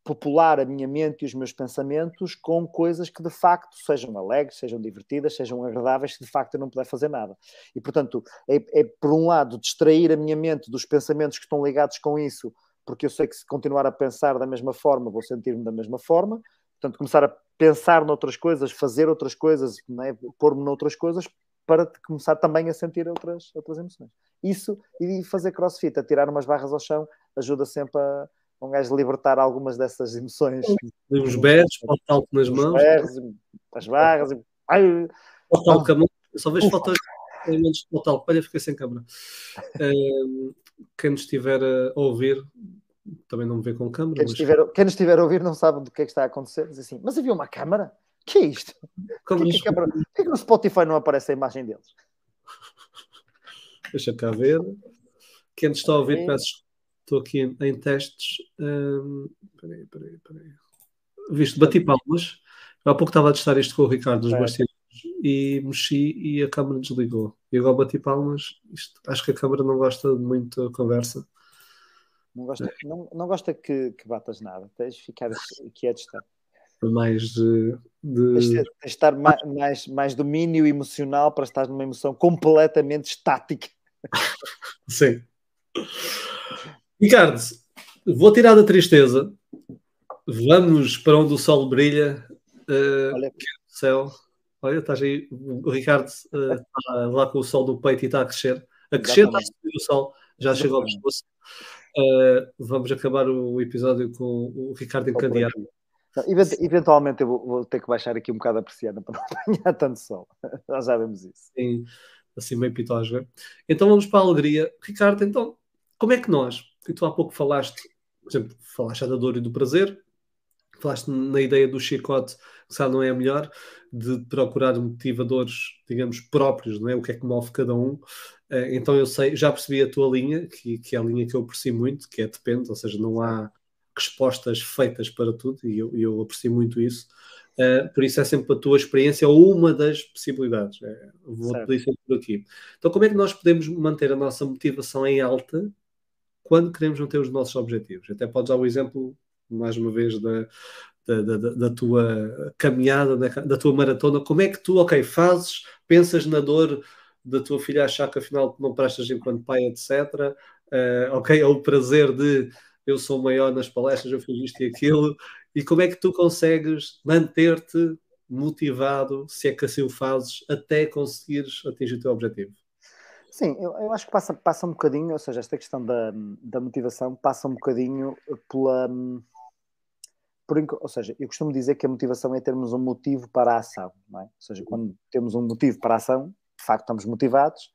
popular a minha mente e os meus pensamentos com coisas que de facto sejam alegres, sejam divertidas, sejam agradáveis, que de facto eu não puder fazer nada. E, portanto, é por um lado distrair a minha mente dos pensamentos que estão ligados com isso, porque eu sei que se continuar a pensar da mesma forma, vou sentir-me da mesma forma. Portanto, começar a pensar noutras coisas, fazer outras coisas, né? Pôr-me noutras coisas, para começar também a sentir outras emoções. Isso, e fazer crossfit, atirar umas barras ao chão, ajuda sempre a um gajo libertar algumas dessas emoções. Os berros, pode talco nas mãos. Os berros, as barras. Pode talco com a mão. Só vejo fotos de pode talco. Olha, fiquei sem câmara. Quem nos estiver a ouvir, também não me vê com câmara. Quem nos estiver a ouvir não sabe do que é que está a acontecer. Diz assim, mas havia uma câmara? O que é isto? Por que é que no Spotify não aparece a imagem deles? Deixa cá ver. Quem nos está a ouvir, peço... Estou aqui em testes. Peraí. Visto, bati palmas. Há pouco estava a testar isto com o Ricardo nos bastidores e mexi e a câmara desligou. E agora bati palmas. Isto, acho que a câmara não gosta de muita conversa. Não gosta que batas nada. Tens de ficar aqui a testar. Tens de estar mais domínio emocional para estar numa emoção completamente estática. Sim. Ricardo, vou tirar da tristeza. Vamos para onde o sol brilha. Olha. Céu. Olha, estás aí. O Ricardo está lá com o sol do peito e está a crescer. A crescer, está a subir o sol. Já chegou ao pescoço. Vamos acabar o episódio com o Ricardo encadeado. Eventualmente eu vou ter que baixar aqui um bocado a persiana para não apanhar tanto sol. Nós já vemos isso. Sim, assim meio pitosga. Então vamos para a alegria. Ricardo, então, como é que nós... E tu há pouco falaste, por exemplo, falaste da dor e do prazer, falaste na ideia do chicote, que sabe, não é a melhor, de procurar motivadores, digamos, próprios, não é? O que é que move cada um. Então eu sei, já percebi a tua linha, que é a linha que eu aprecio muito, que é depende, ou seja, não há respostas feitas para tudo, e eu aprecio muito isso. Por isso é sempre a tua experiência uma das possibilidades. Vou pedir sempre por aqui. Então como é que nós podemos manter a nossa motivação em alta quando queremos manter os nossos objetivos. Até podes dar o exemplo, mais uma vez, da tua caminhada, da tua maratona. Como é que tu, fazes, pensas na dor da tua filha achar que afinal não prestas enquanto pai, etc. É o prazer de eu sou maior nas palestras, eu fiz isto e aquilo. E como é que tu consegues manter-te motivado, se é que assim o fazes, até conseguires atingir o teu objetivo? Sim, eu acho que passa um bocadinho, ou seja, esta questão da motivação passa um bocadinho ou seja, eu costumo dizer que a motivação é termos um motivo para a ação, não é? Ou seja, quando temos um motivo para a ação, de facto estamos motivados,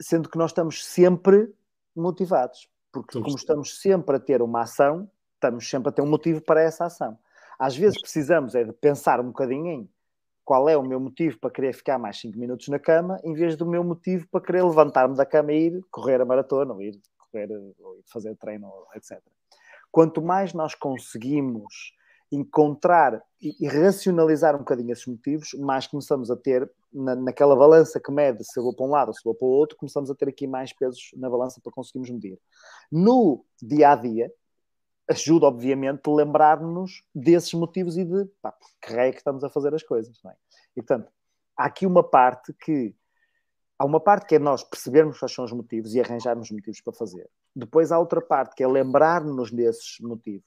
sendo que nós estamos sempre motivados, porque como estamos sempre a ter uma ação, estamos sempre a ter um motivo para essa ação. Às vezes precisamos é de pensar um bocadinho em qual é o meu motivo para querer ficar mais 5 minutos na cama, em vez do meu motivo para querer levantar-me da cama e ir correr a maratona, ou ir fazer treino, etc. Quanto mais nós conseguimos encontrar e racionalizar um bocadinho esses motivos, mais começamos a ter, naquela balança que mede se eu vou para um lado ou se eu vou para o outro, começamos a ter aqui mais pesos na balança para conseguirmos medir. No dia-a-dia, ajuda, obviamente, lembrar-nos desses motivos e de que raio é que estamos a fazer as coisas, não é? E, portanto, há aqui uma parte que é nós percebermos quais são os motivos e arranjarmos motivos para fazer. Depois há outra parte que é lembrar-nos desses motivos.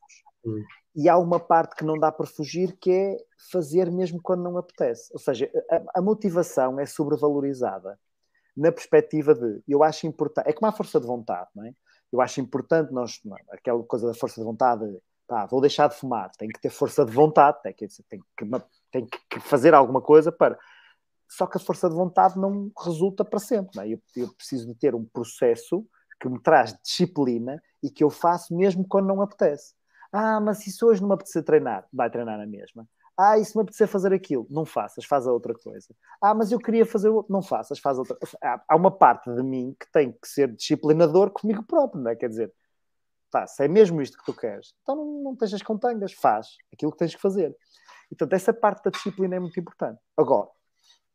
E há uma parte que não dá para fugir, que é fazer mesmo quando não apetece. Ou seja, a motivação é sobrevalorizada na perspectiva de, eu acho importante, é como a força de vontade, não é? Eu acho importante aquela coisa da força de vontade, vou deixar de fumar, tem que ter força de vontade, tem que fazer alguma coisa para... Só que a força de vontade não resulta para sempre, não é? Eu preciso de ter um processo que me traz disciplina e que eu faço mesmo quando não apetece. Mas se isso hoje não me apetecer treinar, vai treinar na mesma. E se me apetecer fazer aquilo, não faças, faz a outra coisa. Mas eu queria fazer outro, não faças, faz outra. Há uma parte de mim que tem que ser disciplinador comigo próprio, não é? Quer dizer, se é mesmo isto que tu queres, então não estejas com tangas, faz aquilo que tens que fazer. Então, essa parte da disciplina é muito importante. Agora,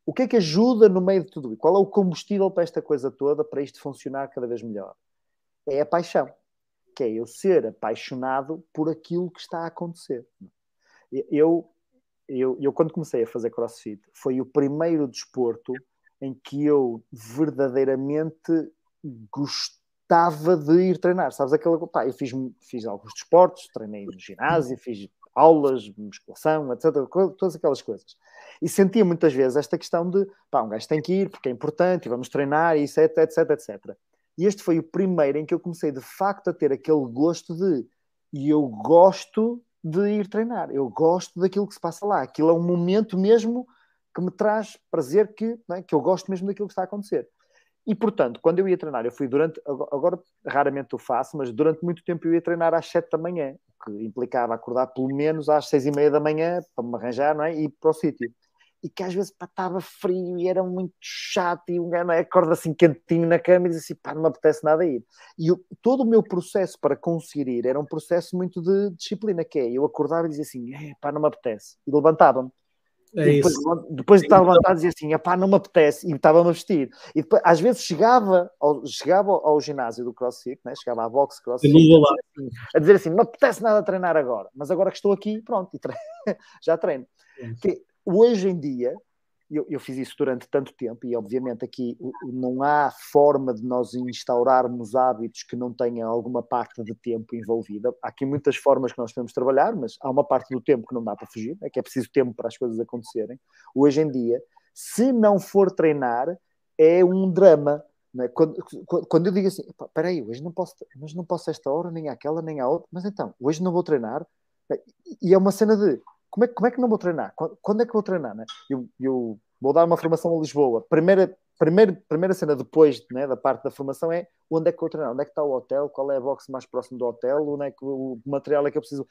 o que é que ajuda no meio de tudo? Qual é o combustível para esta coisa toda, para isto funcionar cada vez melhor? É a paixão. Que é eu ser apaixonado por aquilo que está a acontecer. Eu quando comecei a fazer crossfit, foi o primeiro desporto em que eu verdadeiramente gostava de ir treinar. Sabes aquela coisa? Eu fiz alguns desportos, treinei no ginásio, fiz aulas, musculação, etc. Todas aquelas coisas. E sentia muitas vezes esta questão de, um gajo tem que ir porque é importante e vamos treinar, e etc, etc, etc. E este foi o primeiro em que eu comecei, de facto, a ter aquele gosto de... E eu gosto de ir treinar. Eu gosto daquilo que se passa lá. Aquilo é um momento mesmo que me traz prazer, que eu gosto mesmo daquilo que está a acontecer. E, portanto, quando eu ia treinar, eu fui durante... Agora, raramente o faço, mas durante muito tempo eu ia treinar às 7 da manhã, o que implicava acordar pelo menos às 6:30 da manhã, para me arranjar, não é? E ir para o sítio. E que às vezes estava frio e era muito chato e um gajo acorda assim quentinho na cama e diz assim, não me apetece nada ir. E todo o meu processo para conseguir ir era um processo muito de disciplina, que é eu acordava e dizia assim, não me apetece, e levantava-me. Depois de estar levantado dizia assim, não me apetece, e estava-me a vestir. E depois, às vezes chegava ao ginásio do CrossFit, né? Chegava à boxe CrossFit, a dizer assim, não me apetece nada a treinar agora, mas agora que estou aqui, pronto, e já treino. Hoje em dia, eu fiz isso durante tanto tempo, e obviamente aqui não há forma de nós instaurarmos hábitos que não tenha alguma parte de tempo envolvida. Há aqui muitas formas que nós podemos trabalhar, mas há uma parte do tempo que não dá para fugir, é que é preciso tempo para as coisas acontecerem. Hoje em dia, se não for treinar, é um drama. Não é? Quando eu digo assim, peraí, hoje não posso esta hora, nem àquela, nem à outra, mas então, hoje não vou treinar, e é uma cena de... Como é que não vou treinar? Quando é que vou treinar? Né? Eu vou dar uma formação a Lisboa. Primeira cena depois, né, da parte da formação é onde é que vou treinar? Onde é que está o hotel? Qual é a box mais próximo do hotel? Onde é que o material é que eu preciso?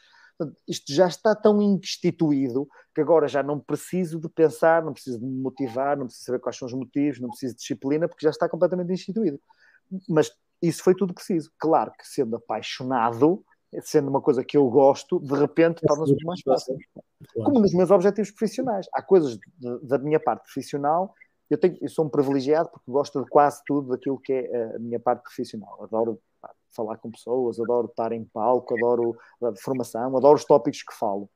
Isto já está tão instituído que agora já não preciso de pensar, não preciso de me motivar, não preciso saber quais são os motivos, não preciso de disciplina, porque já está completamente instituído. Mas isso foi tudo preciso. Claro que sendo apaixonado... sendo uma coisa que eu gosto, de repente torna-se muito mais fácil. Claro. Como nos meus objetivos profissionais. Há coisas da minha parte profissional, eu sou um privilegiado porque gosto de quase tudo daquilo que é a minha parte profissional. Adoro falar com pessoas, adoro estar em palco, adoro a formação, adoro os tópicos que falo.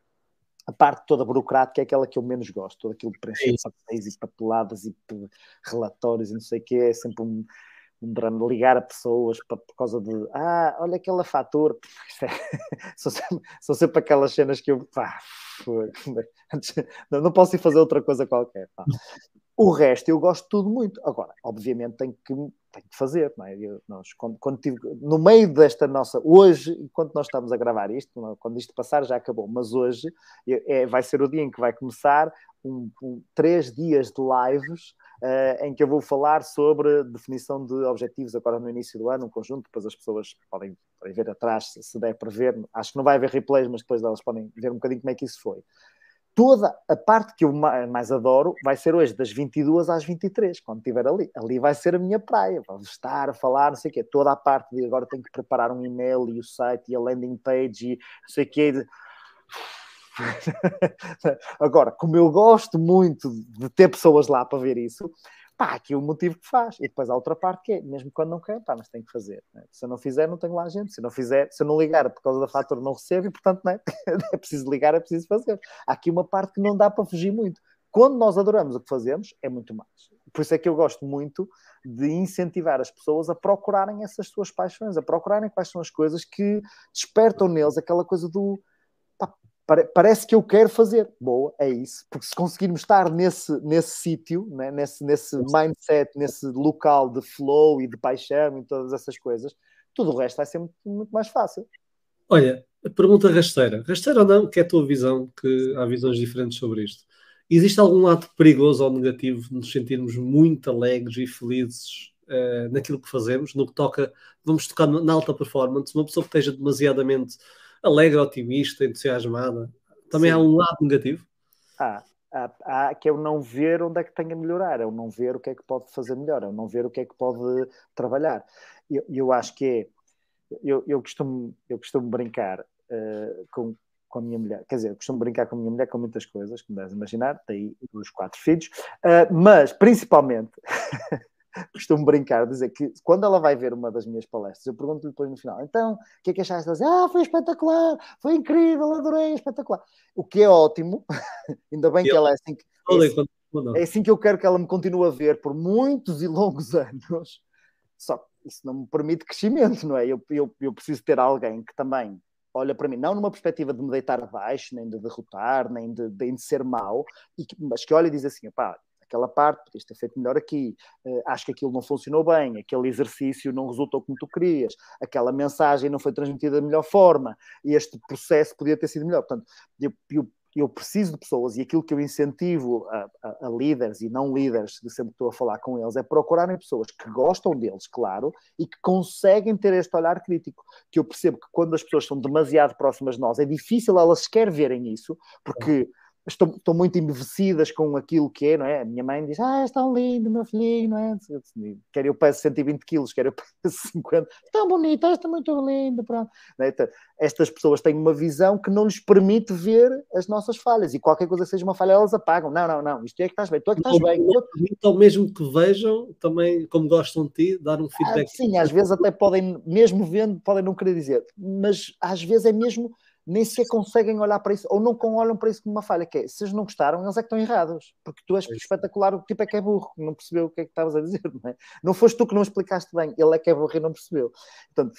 A parte toda burocrática é aquela que eu menos gosto, todo aquilo de preencher papéis e papeladas e relatórios e não sei o que, é sempre um drama, ligar a pessoas por causa de, olha aquela fatura, são sempre aquelas cenas que eu, não posso ir fazer outra coisa qualquer, pá. O resto eu gosto de tudo muito. Agora, obviamente, tenho que fazer, não é? No meio desta nossa... Hoje, enquanto nós estamos a gravar isto, quando isto passar já acabou, mas hoje vai ser o dia em que vai começar 3 dias de lives em que eu vou falar sobre definição de objetivos agora no início do ano, um conjunto, depois as pessoas podem ver atrás, se der para ver. Acho que não vai haver replays, mas depois elas podem ver um bocadinho como é que isso foi. Toda a parte que eu mais adoro vai ser hoje, das 22 às 23, quando estiver ali. Ali vai ser a minha praia. Vou estar a falar, não sei o quê. Toda a parte de agora tenho que preparar um e-mail e o site e a landing page e não sei o quê. Agora, como eu gosto muito de ter pessoas lá para ver isso, aqui o motivo que faz. E depois há outra parte que é, mesmo quando não quer, mas tem que fazer. Né? Se eu não fizer, não tenho lá gente. Se eu não ligar, por causa da fatura não recebo e, portanto, né? É preciso ligar, é preciso fazer. Há aqui uma parte que não dá para fugir muito. Quando nós adoramos o que fazemos, é muito mais. Por isso é que eu gosto muito de incentivar as pessoas a procurarem essas suas paixões, a procurarem quais são as coisas que despertam neles aquela coisa do... Parece que eu quero fazer. Boa, é isso. Porque se conseguirmos estar nesse sítio, né? nesse mindset, nesse local de flow e de paixão e todas essas coisas, tudo o resto vai ser muito, muito mais fácil. Olha, pergunta rasteira. Rasteira ou não, que é a tua visão, que há visões diferentes sobre isto. Existe algum lado perigoso ou negativo de nos sentirmos muito alegres e felizes naquilo que fazemos, no que toca... Vamos tocar na alta performance. Uma pessoa que esteja demasiadamente... alegre, otimista, entusiasmada. Também Sim. Há um lado negativo? Há que é o não ver onde é que tem a melhorar, é o não ver o que é que pode fazer melhor, é o não ver o que é que pode trabalhar. Eu acho que é... Eu costumo brincar com a minha mulher. Quer dizer, eu costumo brincar com a minha mulher com muitas coisas, como deves imaginar, daí os 4 filhos. Mas, principalmente... costumo brincar, dizer que quando ela vai ver uma das minhas palestras, eu pergunto-lhe depois no final, então, o que é que achaste? Ela diz, foi espetacular, foi incrível, adorei, espetacular. O que é ótimo, ainda bem que ela é assim, é assim que eu quero que ela me continue a ver por muitos e longos anos, só que isso não me permite crescimento, não é? Eu preciso ter alguém que também olha para mim, não numa perspectiva de me deitar abaixo, nem de derrotar, nem de ser mau, mas que olha e diz assim, pá, aquela parte, podias ter feito melhor aqui, acho que aquilo não funcionou bem, aquele exercício não resultou como tu querias, aquela mensagem não foi transmitida da melhor forma, este processo podia ter sido melhor. Portanto, eu preciso de pessoas, e aquilo que eu incentivo a líderes e não líderes, de sempre que estou a falar com eles, é procurarem pessoas que gostam deles, claro, e que conseguem ter este olhar crítico, que eu percebo que quando as pessoas são demasiado próximas de nós, é difícil elas sequer verem isso, porque... Estão muito embevecidas com aquilo que é, não é? A minha mãe diz, és tão lindo, meu filhinho, não é? Quer eu peso 120 quilos, quer eu peso 50. Tão bonito, és tão muito lindo, pronto. É? Então, estas pessoas têm uma visão que não lhes permite ver as nossas falhas. E qualquer coisa que seja uma falha, elas apagam. Não, isto é que estás bem, tu é que estás bem. Então, mesmo que vejam, também, como gostam de ti, dar um feedback. Sim, às vezes até podem, mesmo vendo, podem não querer dizer. Mas, às vezes, é mesmo... nem sequer conseguem olhar para isso, ou não olham para isso como uma falha, que é, se eles não gostaram, eles é que estão errados, porque tu és espetacular, o tipo é que é burro, não percebeu o que é que estavas a dizer, não é? Não foste tu que não explicaste bem, ele é que é burro e não percebeu. Portanto,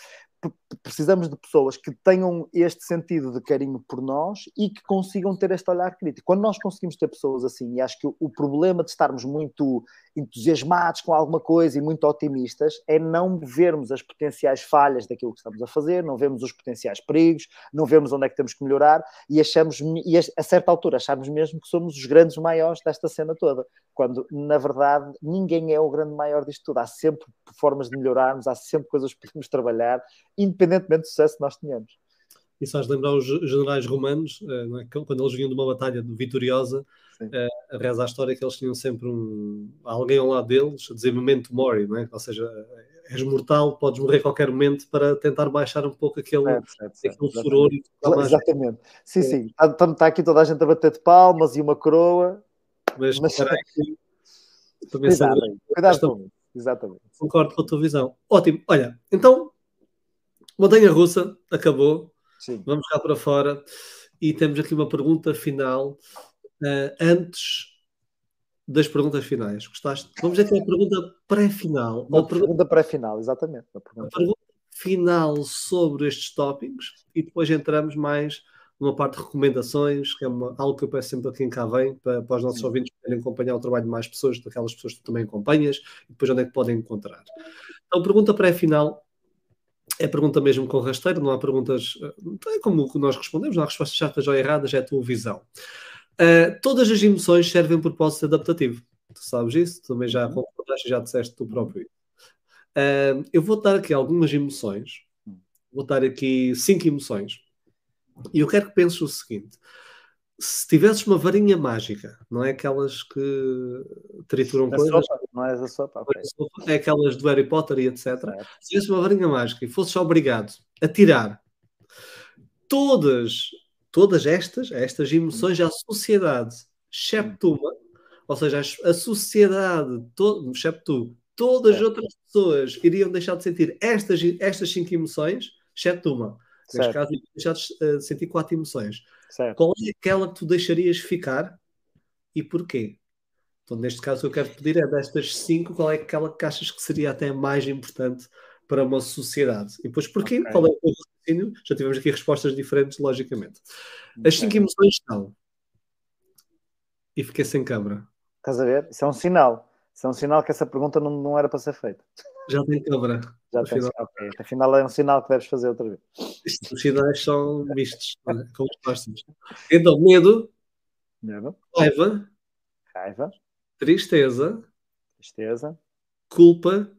precisamos de pessoas que tenham este sentido de carinho por nós e que consigam ter este olhar crítico. Quando nós conseguimos ter pessoas assim, e acho que o problema de estarmos muito entusiasmados com alguma coisa e muito otimistas é não vermos as potenciais falhas daquilo que estamos a fazer, não vemos os potenciais perigos, não vemos onde é que temos que melhorar e a certa altura acharmos mesmo que somos os grandes maiores desta cena toda, quando na verdade ninguém é o grande maior disto tudo. Há sempre formas de melhorarmos, há sempre coisas que podemos trabalhar, independentemente do sucesso que nós tínhamos. E só lembrar os generais romanos, não é? Quando eles vinham de uma batalha vitoriosa, reza a história que eles tinham sempre alguém ao lado deles a dizer memento mori, não é? Ou seja, és mortal, podes morrer a qualquer momento, para tentar baixar um pouco aquele furor. Exatamente. Sim. Está aqui toda a gente a bater de palmas e uma coroa. Mas também cuidado, exatamente. Concordo com a tua visão. Ótimo. Olha, então... Montanha-russa acabou. Sim. Vamos cá para fora. E temos aqui uma pergunta final. Antes das perguntas finais, gostaste? Vamos aqui à pergunta pré-final. Uma pergunta pré-final, exatamente. A pergunta final sobre estes tópicos e depois entramos mais numa parte de recomendações, que é algo que eu peço sempre a quem cá vem, para os nossos ouvintes poderem acompanhar o trabalho de mais pessoas, daquelas pessoas que tu também acompanhas, e depois onde é que podem encontrar. Então, pergunta pré-final é pergunta mesmo com rasteiro, não há perguntas, não é como nós respondemos, não há respostas certas ou erradas, é a tua visão. Todas as emoções servem um propósito adaptativo. Tu sabes isso? Tu também já concordaste e já disseste tu próprio. Eu vou dar aqui algumas emoções. Vou dar aqui 5 emoções. E eu quero que penses o seguinte. Se tivesses uma varinha mágica, não é aquelas que trituram coisas. Sopa, não é a sopa. É aquelas do Harry Potter e etc. É. Se tivesses uma varinha mágica e fosses obrigado a tirar todas estas emoções à sociedade, excepto uma, ou seja, a sociedade, excepto todas as outras pessoas iriam deixar de sentir estas 5 emoções, excepto uma. Neste caso, iriam deixar de sentir 4 emoções. Certo. Qual é aquela que tu deixarias ficar e porquê? Então, neste caso, eu quero pedir é destas 5, qual é aquela que achas que seria até mais importante para uma sociedade? E depois porquê? Okay. Qual é o raciocínio? Já tivemos aqui respostas diferentes, logicamente. As 5 emoções estão. E fiquei sem câmara. Estás a ver? Isso é um sinal. Isso é um sinal que essa pergunta não era para ser feita. Já tem câmara. Já tem. Okay. Afinal é um sinal que deves fazer outra vez. Os sinais são mistos. Né? Com os plásticos. Então, medo. Raiva. Tristeza. Culpa.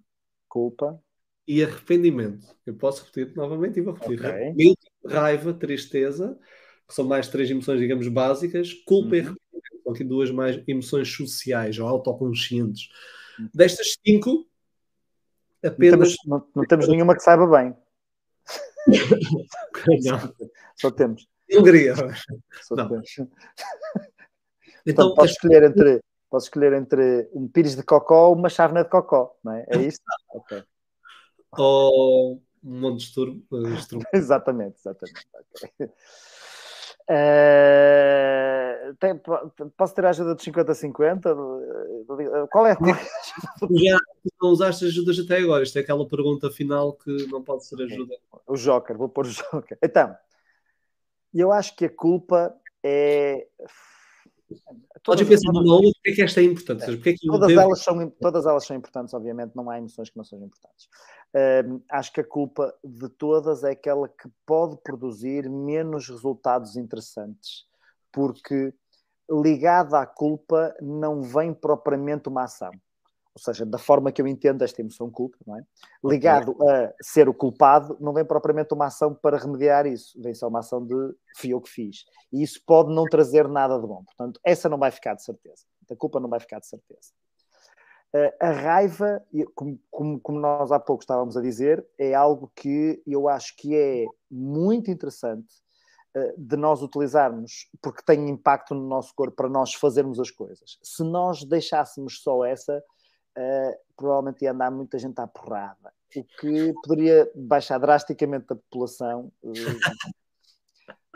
E arrependimento. Eu posso repetir novamente e vou repetir. Okay. Medo, raiva, tristeza, que são mais 3 emoções, digamos, básicas. Culpa e arrependimento. São aqui 2 mais emoções sociais ou autoconscientes. Destas 5, apenas... Não temos nenhuma que saiba bem. Só temos. Alegria. Então, posso escolher entre um pires de cocó ou uma chávena de cocó, não é? É isso? Ok. Ou um monte de esturbo. Exatamente. Okay. Posso ter a ajuda dos 50-50? Qual é a coisa? Já não usaste ajudas até agora. Isto é aquela pergunta final que não pode ser ajuda. O Joker, vou pôr o Joker. Então, eu acho que a culpa é... Podes pensar numa outra, porque é que esta é importante? Todas elas são importantes, obviamente, não há emoções que não sejam importantes. Acho que a culpa de todas é aquela que pode produzir menos resultados interessantes, porque ligada à culpa não vem propriamente uma ação. Ou seja, da forma que eu entendo esta emoção culpa, não é? Ligado a ser o culpado, não vem propriamente uma ação para remediar isso. Vem só uma ação de fui eu que fiz. E isso pode não trazer nada de bom. Portanto, essa não vai ficar de certeza. A culpa não vai ficar de certeza. A raiva, como nós há pouco estávamos a dizer, é algo que eu acho que é muito interessante de nós utilizarmos, porque tem impacto no nosso corpo para nós fazermos as coisas. Se nós deixássemos só essa... provavelmente ia andar muita gente à porrada, o que poderia baixar drasticamente a população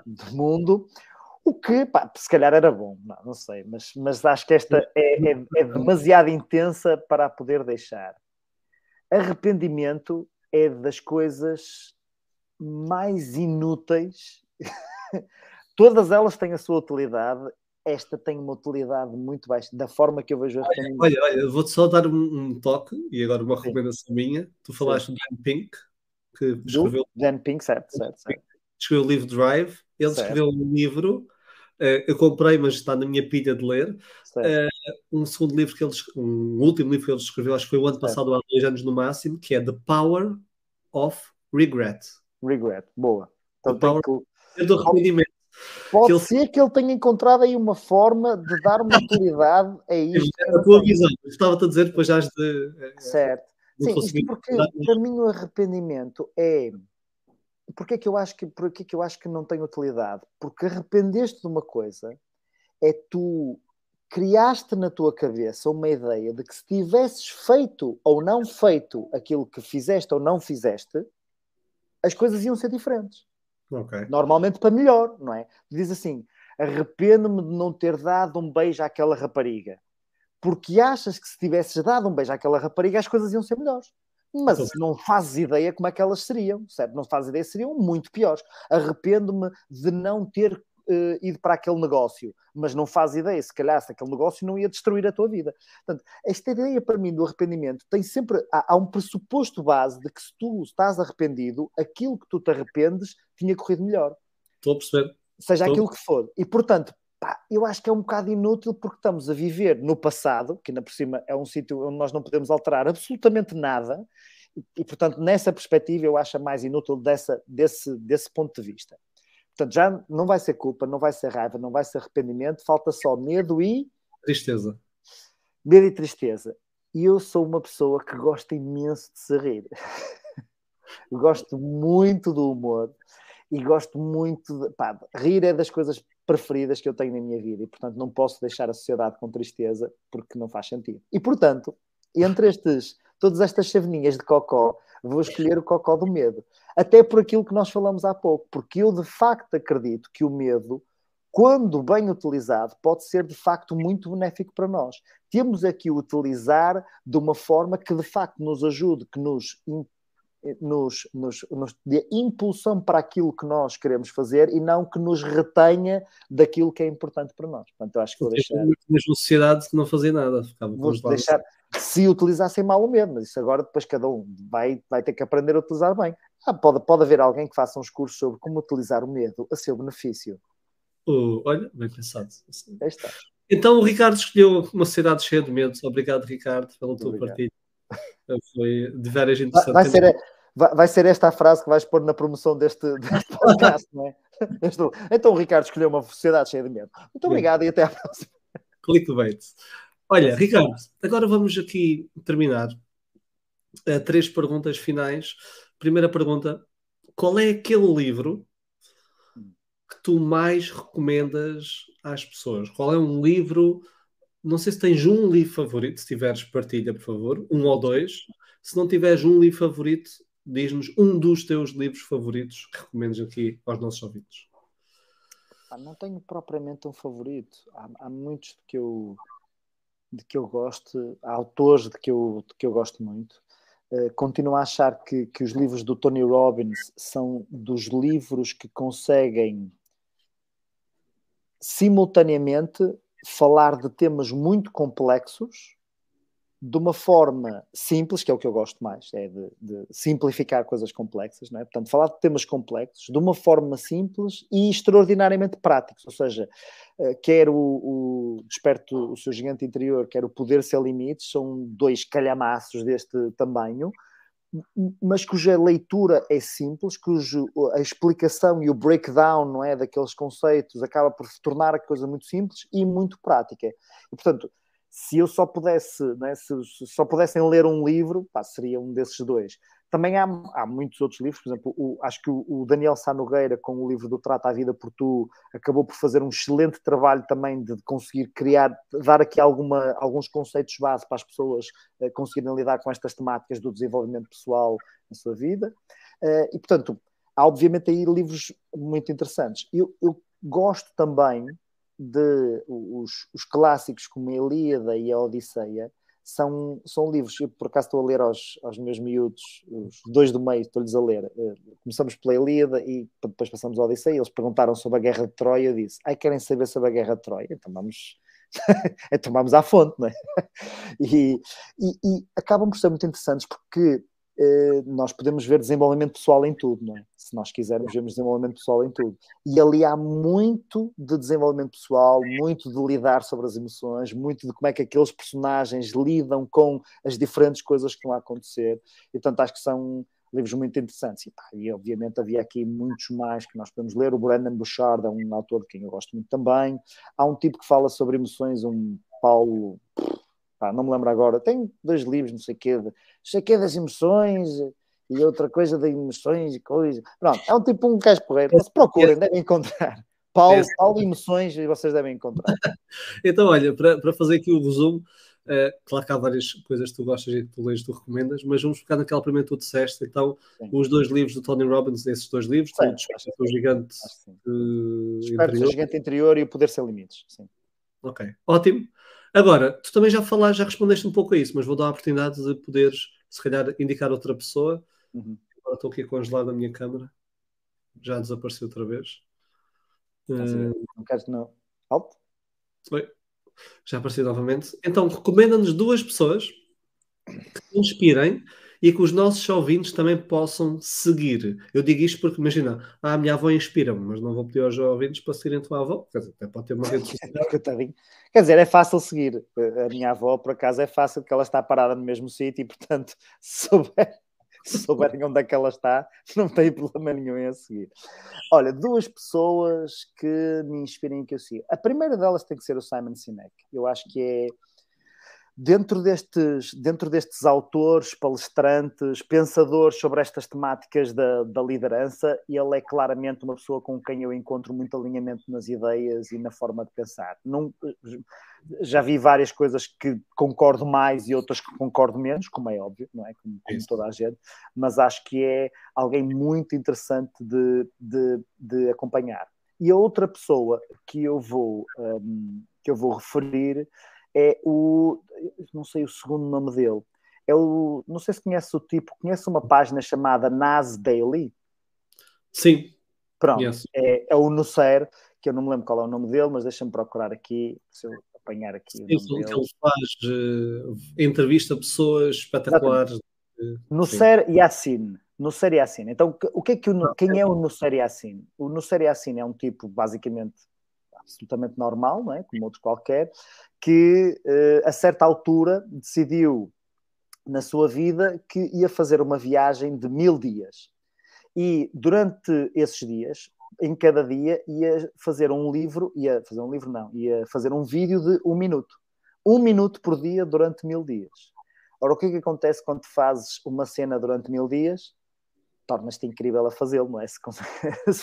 do mundo, o que, se calhar era bom, não sei, mas acho que esta é demasiado intensa para a poder deixar. Arrependimento é das coisas mais inúteis. Todas elas têm a sua utilidade. Esta tem uma utilidade muito baixa, da forma que eu vejo... Olha, vou-te só dar um toque, e agora uma recomendação minha. Tu falaste do Dan Pink, que escreveu... Dan Pink, certo. Escreveu o livro Drive. Ele escreveu um livro, eu comprei, mas está na minha pilha de ler. Um último livro que ele escreveu, acho que foi o ano passado, há 2 anos no máximo, que é The Power of Regret. Boa. Então, do arrependimento. Pode ser que ele tenha encontrado aí uma forma de dar uma utilidade a isto. A tua visão, estava-te a dizer, depois já de... Certo. Sim, isto porque para mim o arrependimento é... Porquê que eu acho que não tem utilidade? Porque arrependeste de uma coisa é tu criaste na tua cabeça uma ideia de que se tivesses feito ou não feito aquilo que fizeste ou não fizeste, as coisas iam ser diferentes. Okay. Normalmente para melhor, não é? Diz assim, arrependo-me de não ter dado um beijo àquela rapariga. Porque achas que se tivesses dado um beijo àquela rapariga, as coisas iam ser melhores. Mas não fazes ideia como é que elas seriam, certo? Não fazes ideia, seriam muito piores. Arrependo-me de não ter ido para aquele negócio, mas não fazes ideia, se calhar, se aquele negócio não ia destruir a tua vida. Portanto, esta ideia para mim do arrependimento tem sempre... Há um pressuposto base de que se tu estás arrependido, aquilo que tu te arrependes tinha corrido melhor. Estou a perceber. Seja aquilo que for. E, portanto, pá, eu acho que é um bocado inútil porque estamos a viver no passado, que ainda por cima é um sítio onde nós não podemos alterar absolutamente nada, e portanto, nessa perspectiva, eu acho a mais inútil desse ponto de vista. Portanto, já não vai ser culpa, não vai ser raiva, não vai ser arrependimento, falta só medo e... Tristeza. Medo e tristeza. E eu sou uma pessoa que gosta imenso de se rir. Gosto muito do humor. E gosto muito de... Pá, rir é das coisas preferidas que eu tenho na minha vida. E, portanto, não posso deixar a sociedade com tristeza porque não faz sentido. E, portanto, entre todas estas chaveninhas de cocó, vou escolher o cocó do medo. Até por aquilo que nós falamos há pouco. Porque eu, de facto, acredito que o medo, quando bem utilizado, pode ser, de facto, muito benéfico para nós. Temos aqui o utilizar de uma forma que, de facto, nos ajude, que nos dê impulsão para aquilo que nós queremos fazer e não que nos retenha daquilo que é importante para nós. Portanto, eu acho que vou deixar... Na sociedade que não fazia nada. Vamos deixar, se utilizassem mal o medo, mas isso agora depois cada um vai ter que aprender a utilizar bem. Pode haver alguém que faça uns cursos sobre como utilizar o medo a seu benefício. Olha, bem pensado. Assim. Está. Então o Ricardo escolheu uma sociedade cheia de medos. Obrigado, Ricardo, pela tua partilha. Foi de várias interessante. Vai ser esta a frase que vais pôr na promoção deste podcast, não é? Então o Ricardo escolheu uma sociedade cheia de medo. Muito obrigado e até à próxima. Clickbait. Olha, Ricardo, agora vamos aqui terminar. Três perguntas finais. Primeira pergunta: qual é aquele livro que tu mais recomendas às pessoas? Qual é um livro... Não sei se tens um livro favorito, se tiveres partilha, por favor, um ou dois. Se não tiveres um livro favorito, diz-nos um dos teus livros favoritos que recomendas aqui aos nossos ouvintes. Não tenho propriamente um favorito. Há muitos de que eu gosto, há autores de que eu gosto muito. Continuo a achar que os livros do Tony Robbins são dos livros que conseguem simultaneamente falar de temas muito complexos de uma forma simples, que é o que eu gosto mais, é de simplificar coisas complexas, não é? Portanto, falar de temas complexos de uma forma simples e extraordinariamente práticos, ou seja, quer o Desperto o Seu Gigante Interior, quer o Poder Sem Limites, são dois calhamaços deste tamanho, mas cuja leitura é simples, cuja a explicação e o breakdown, não é, daqueles conceitos acaba por se tornar a coisa muito simples e muito prática. E, portanto, se eu só pudesse, não é, se só pudessem ler um livro, pá, seria um desses dois. Também há muitos outros livros, por exemplo, acho que o Daniel Sá Nogueira, com o livro do Trata a Vida por Tu, acabou por fazer um excelente trabalho também de conseguir criar, dar aqui alguns conceitos base para as pessoas conseguirem lidar com estas temáticas do desenvolvimento pessoal na sua vida. E, portanto, há obviamente aí livros muito interessantes. Eu gosto também de os clássicos como a Ilíada e a Odisseia. São livros, eu por acaso estou a ler aos meus miúdos, os dois do meio, estou-lhes a ler. Começamos pela Ilíada e depois passamos à Odisseia. Eles perguntaram sobre a Guerra de Troia, eu disse, querem saber sobre a Guerra de Troia? Então vamos, então vamos à fonte, não é? E acabam por ser muito interessantes porque nós podemos ver desenvolvimento pessoal em tudo, não é? Se nós quisermos, vemos desenvolvimento pessoal em tudo. E ali há muito de desenvolvimento pessoal, muito de lidar sobre as emoções, muito de como é que aqueles personagens lidam com as diferentes coisas que estão a acontecer. E, portanto, acho que são livros muito interessantes. E obviamente, havia aqui muitos mais que nós podemos ler. O Brandon Bouchard é um autor de quem eu gosto muito também. Há um tipo que fala sobre emoções, um Paulo... não me lembro agora, tem dois livros, não sei o quê das emoções e outra coisa de emoções e coisa. Pronto, é um tipo um gajo porreiro, mas procurem, devem encontrar. Paulo, Emoções, e vocês devem encontrar. Então, olha, para fazer aqui o resumo, Claro que há várias coisas que tu gostas e que tu lês, tu recomendas, mas vamos focar naquela primeira que tu disseste, então, sim, os dois livros do Tony Robbins, esses dois livros, sim, o Gigante Interior. O Gigante Interior e o Poder Sem Limites. Sim. Ok, ótimo. Agora, tu também já falaste, já respondeste um pouco a isso, mas vou dar a oportunidade de poderes, se calhar, indicar outra pessoa. Uhum. Agora estou aqui congelado a minha câmera. Já desapareceu outra vez. Não queres não? Alto? Oi. Já apareceu novamente. Então, recomenda-nos duas pessoas que te inspirem e que os nossos ouvintes também possam seguir. Eu digo isto porque, imagina, a minha avó inspira-me, mas não vou pedir aos ouvintes para seguirem a tua avó. Quer dizer, até pode ter uma rede social. Quer dizer, é fácil seguir. A minha avó, por acaso, é fácil, porque ela está parada no mesmo sítio e, portanto, se souberem onde é que ela está, não tem problema nenhum em a seguir. Olha, duas pessoas que me inspirem e que eu sigo. A primeira delas tem que ser o Simon Sinek. Eu acho que é, dentro destes autores, palestrantes, pensadores sobre estas temáticas da liderança, ele é claramente uma pessoa com quem eu encontro muito alinhamento nas ideias e na forma de pensar. Já vi várias coisas que concordo mais e outras que concordo menos, como é óbvio, não é? Como toda a gente, mas acho que é alguém muito interessante de acompanhar. E a outra pessoa que eu vou referir é o, não sei o segundo nome dele, é o, não sei se conhece o tipo, conhece uma página chamada Nas Daily? Sim. Pronto, yes. É o Nuseir, que eu não me lembro qual é o nome dele, mas deixa-me procurar aqui, se eu apanhar aqui. Sim, ele faz entrevista a pessoas espetaculares. Nuseir Yassin. Nuseir Yassin. Então, quem é o Nuseir Yassin? O Nuseir Yassin é um tipo, basicamente, absolutamente normal, não é? Como outro qualquer, que a certa altura decidiu na sua vida que ia fazer uma viagem de 1000 dias. E durante esses dias, em cada dia, ia fazer um vídeo de 1 minuto. 1 minuto por dia durante 1000 dias. Ora, o que é que acontece quando fazes uma cena durante 1000 dias? Tornas-te incrível a fazê-lo, não é? Se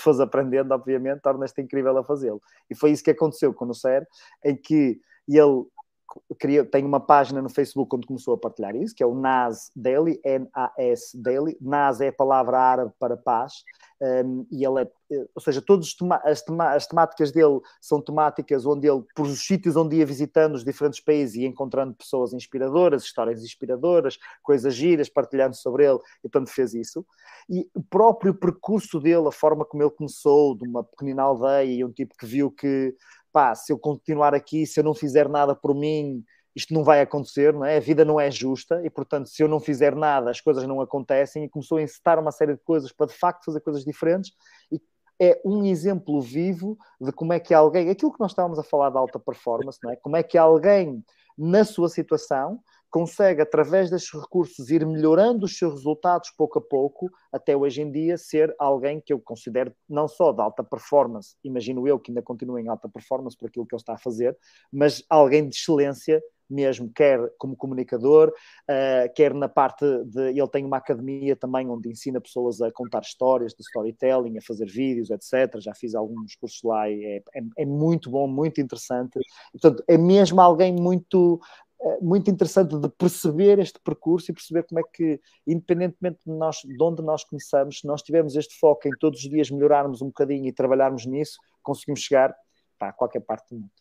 fores aprendendo, obviamente, tornas-te incrível a fazê-lo. E foi isso que aconteceu com o Nuseir, em que ele tem uma página no Facebook onde começou a partilhar isso, que é o Nas Daily, N-A-S Daily. Nas é a palavra árabe para paz, e ele é, ou seja, todas as temáticas dele são temáticas onde ele, por os sítios onde ia visitando os diferentes países e encontrando pessoas inspiradoras, histórias inspiradoras, coisas giras, partilhando sobre ele, e tanto fez isso. E o próprio percurso dele, a forma como ele começou, de uma pequenina aldeia e um tipo que viu que, pá, se eu continuar aqui, se eu não fizer nada por mim, isto não vai acontecer, não é? A vida não é justa e, portanto, se eu não fizer nada, as coisas não acontecem, e começou a incitar uma série de coisas para, de facto, fazer coisas diferentes. E é um exemplo vivo de como é que alguém, aquilo que nós estávamos a falar de alta performance, não é? Como é que alguém, na sua situação, consegue, através destes recursos, ir melhorando os seus resultados pouco a pouco, até hoje em dia ser alguém que eu considero não só de alta performance, imagino eu que ainda continue em alta performance por aquilo que ele está a fazer, mas alguém de excelência mesmo, quer como comunicador, quer na parte de... Ele tem uma academia também onde ensina pessoas a contar histórias, de storytelling, a fazer vídeos, etc. Já fiz alguns cursos lá e é muito bom, muito interessante. Portanto, é mesmo alguém muito interessante de perceber este percurso e perceber como é que, independentemente de onde nós começamos, se nós tivermos este foco em todos os dias melhorarmos um bocadinho e trabalharmos nisso, conseguimos chegar a qualquer parte do mundo.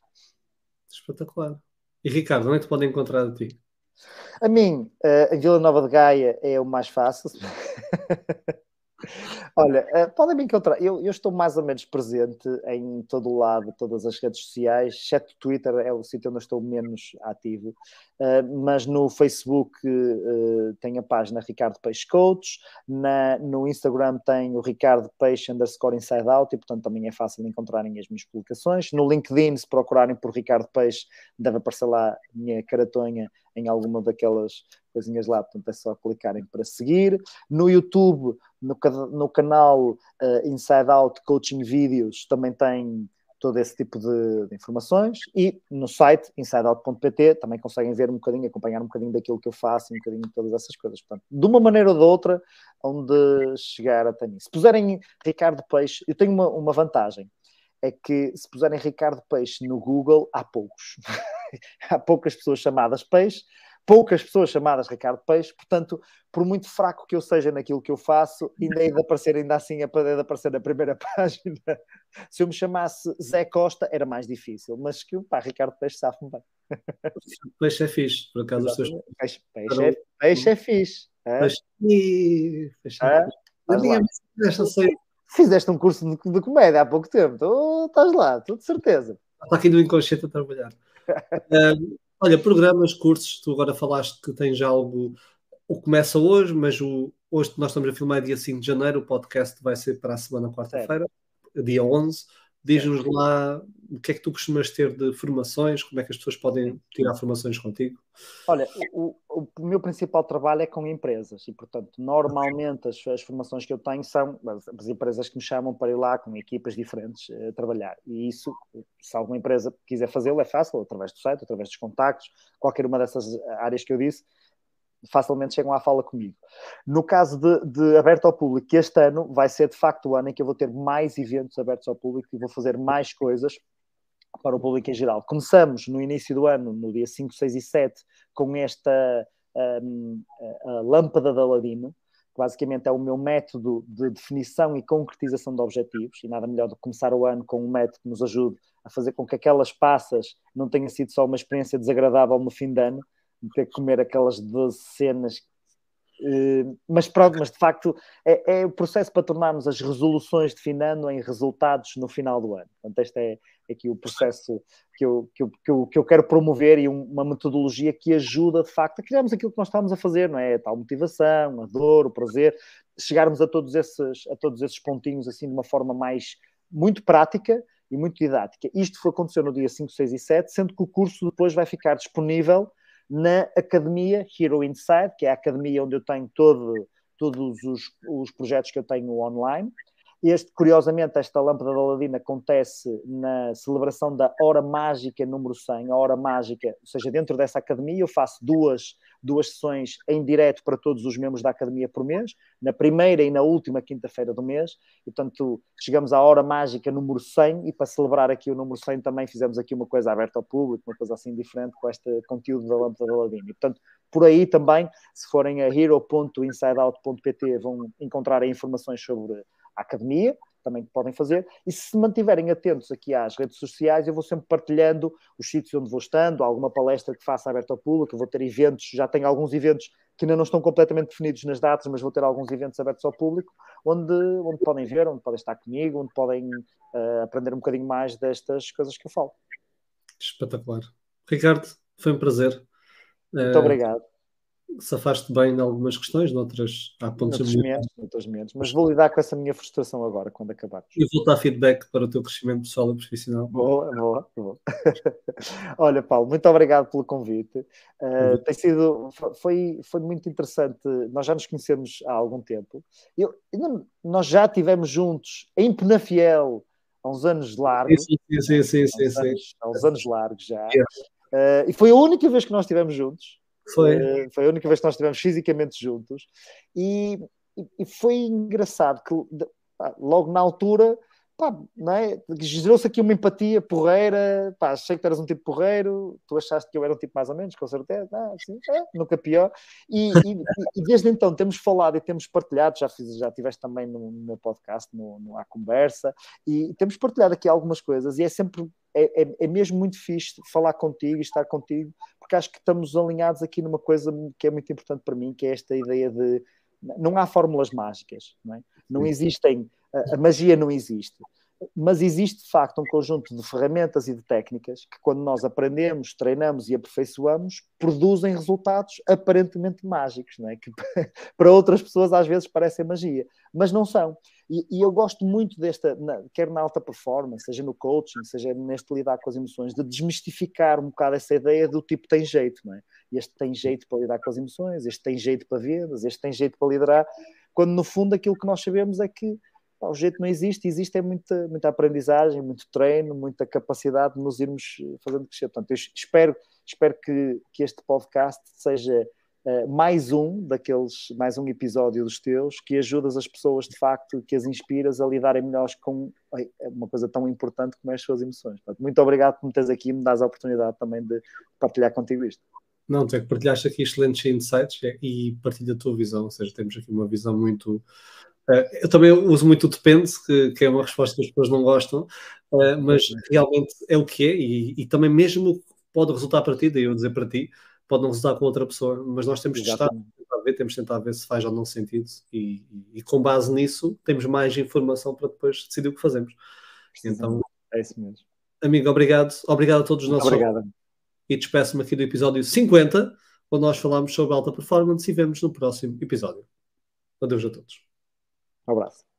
Espetacular. E Ricardo, onde é que te podem encontrar a ti? A mim, em Vila Nova de Gaia é o mais fácil. Olha, podem me encontrar. Eu estou mais ou menos presente em todo o lado, todas as redes sociais, exceto Twitter, é o sítio onde eu estou menos ativo, mas no Facebook tem a página Ricardo Peixe Coach, no Instagram tem o Ricardo Peixe _Inside Out, e portanto também é fácil encontrarem as minhas publicações. No LinkedIn, se procurarem por Ricardo Peixe, deve aparecer lá a minha caratonha em alguma daquelas coisinhas lá, portanto é só clicarem para seguir. No YouTube, no canal Inside Out Coaching Videos, também tem todo esse tipo de informações, e no site insideout.pt também conseguem ver um bocadinho, acompanhar um bocadinho daquilo que eu faço, um bocadinho de todas essas coisas. Portanto, de uma maneira ou de outra, onde chegar até nisso. Se puserem Ricardo Peixe, eu tenho uma vantagem, é que se puserem Ricardo Peixe no Google, há poucos. há poucas pessoas chamadas Peixe, poucas pessoas chamadas Ricardo Peixe, portanto, por muito fraco que eu seja naquilo que eu faço, ainda assim é de aparecer na primeira página. Se eu me chamasse Zé Costa, era mais difícil, mas que, pá, Ricardo Peixe sabe-me bem. Peixe é fixe, por acaso. Exatamente. Os seus... Peixe é fixe. Fizeste um curso de comédia há pouco tempo, tu estás lá, tu de certeza. Está aqui no inconsciente a trabalhar. Olha, programas, cursos, tu agora falaste que tens algo, o começa hoje, mas hoje nós estamos a filmar dia 5 de janeiro, o podcast vai ser para a semana quarta-feira, dia 11. Diz-nos lá o que é que tu costumas ter de formações, como é que as pessoas podem tirar formações contigo? Olha, o meu principal trabalho é com empresas e, portanto, normalmente as formações que eu tenho são as empresas que me chamam para ir lá com equipas diferentes a trabalhar. E isso, se alguma empresa quiser fazê-lo, é fácil, através do site, através dos contactos, qualquer uma dessas áreas que eu disse, facilmente chegam à fala comigo. No caso de aberto ao público, que este ano vai ser de facto o ano em que eu vou ter mais eventos abertos ao público e vou fazer mais coisas para o público em geral. Começamos no início do ano, no dia 5, 6 e 7, com esta a Lâmpada de Aladino, que basicamente é o meu método de definição e concretização de objetivos, e nada melhor do que começar o ano com um método que nos ajude a fazer com que aquelas passas não tenha sido só uma experiência desagradável no fim de ano, ter que comer aquelas 12 cenas, mas pronto, mas de facto é o processo para tornarmos as resoluções de fim de ano em resultados no final do ano. Portanto, este é aqui o processo que eu quero promover e uma metodologia que ajuda de facto a criarmos aquilo que nós estávamos a fazer, não é? A tal motivação, a dor, o prazer, chegarmos a todos esses pontinhos assim de uma forma mais, muito prática e muito didática. Isto foi acontecer no dia 5, 6 e 7, sendo que o curso depois vai ficar disponível na Academia Hero Inside, que é a academia onde eu tenho todos os projetos que eu tenho online. Curiosamente, esta Lâmpada de Aladino acontece na celebração da Hora Mágica número 100, a Hora Mágica, ou seja, dentro dessa academia eu faço duas sessões em direto para todos os membros da academia por mês, na primeira e na última quinta-feira do mês, e portanto chegamos à Hora Mágica número 100, e para celebrar aqui o número 100 também fizemos aqui uma coisa aberta ao público, uma coisa assim diferente com este conteúdo da Lâmpada de Aladino, e portanto por aí também, se forem a hero.insideout.pt vão encontrar informações sobre a academia, também podem fazer, e se se mantiverem atentos aqui às redes sociais, eu vou sempre partilhando os sítios onde vou estando, alguma palestra que faça aberta ao público, eu vou ter eventos, já tenho alguns eventos que ainda não estão completamente definidos nas datas, mas vou ter alguns eventos abertos ao público, onde podem ver, onde podem estar comigo, onde podem aprender um bocadinho mais destas coisas que eu falo. Espetacular. Ricardo, foi um prazer. Muito obrigado. Safaste bem em algumas questões, noutras há pontos menos, mas vou lidar com essa minha frustração agora, quando acabarmos. E vou dar feedback para o teu crescimento pessoal e profissional. Boa. Olha, Paulo, muito obrigado pelo convite. Foi muito interessante. Nós já nos conhecemos há algum tempo. Nós já estivemos juntos em Penafiel há uns anos largos. Há uns anos largos já. Yeah. E foi a única vez que nós estivemos juntos. Foi a única vez que nós estivemos fisicamente juntos e foi engraçado que logo na altura gerou-se aqui uma empatia porreira, achei que tu eras um tipo porreiro, tu achaste que eu era um tipo mais ou menos, com certeza, nunca pior, e desde então temos falado e temos partilhado, já estiveste também no meu podcast, no A Conversa, e temos partilhado aqui algumas coisas, e é sempre é mesmo muito fixe falar contigo e estar contigo, porque acho que estamos alinhados aqui numa coisa que é muito importante para mim, que é esta ideia de não há fórmulas mágicas, não é? Não existem, a magia não existe, mas existe de facto um conjunto de ferramentas e de técnicas que quando nós aprendemos, treinamos e aperfeiçoamos, produzem resultados aparentemente mágicos, não é? Que para outras pessoas às vezes parecem magia, mas não são. E eu gosto muito desta, quer na alta performance, seja no coaching, seja neste lidar com as emoções, de desmistificar um bocado essa ideia do tipo tem jeito, não é? Este tem jeito para lidar com as emoções, este tem jeito para vendas, este tem jeito para liderar, quando no fundo aquilo que nós sabemos é que o jeito não existe é muita aprendizagem, muito treino, muita capacidade de nos irmos fazendo crescer. Portanto, eu espero que este podcast seja mais um episódio dos teus, que ajudas as pessoas de facto, que as inspiras a lidarem melhor com uma coisa tão importante como é as suas emoções. Portanto, muito obrigado por me teres aqui e me dás a oportunidade também de partilhar contigo isto. Não, tu é que partilhaste aqui excelentes insights e partilha a tua visão, ou seja, temos aqui uma visão muito... Eu também uso muito o depende, que é uma resposta que as pessoas não gostam, mas realmente é o que é, e também mesmo pode resultar para ti, daí eu dizer para ti, pode não resultar com outra pessoa, mas nós temos de estar, temos de tentar ver se faz ou não sentido, e com base nisso temos mais informação para depois decidir o que fazemos. Então, é isso mesmo. Amigo, obrigado a todos os nossos... E despeço-me aqui do episódio 50, onde nós falamos sobre alta performance, e vemos no próximo episódio. Adeus a todos. Um abraço.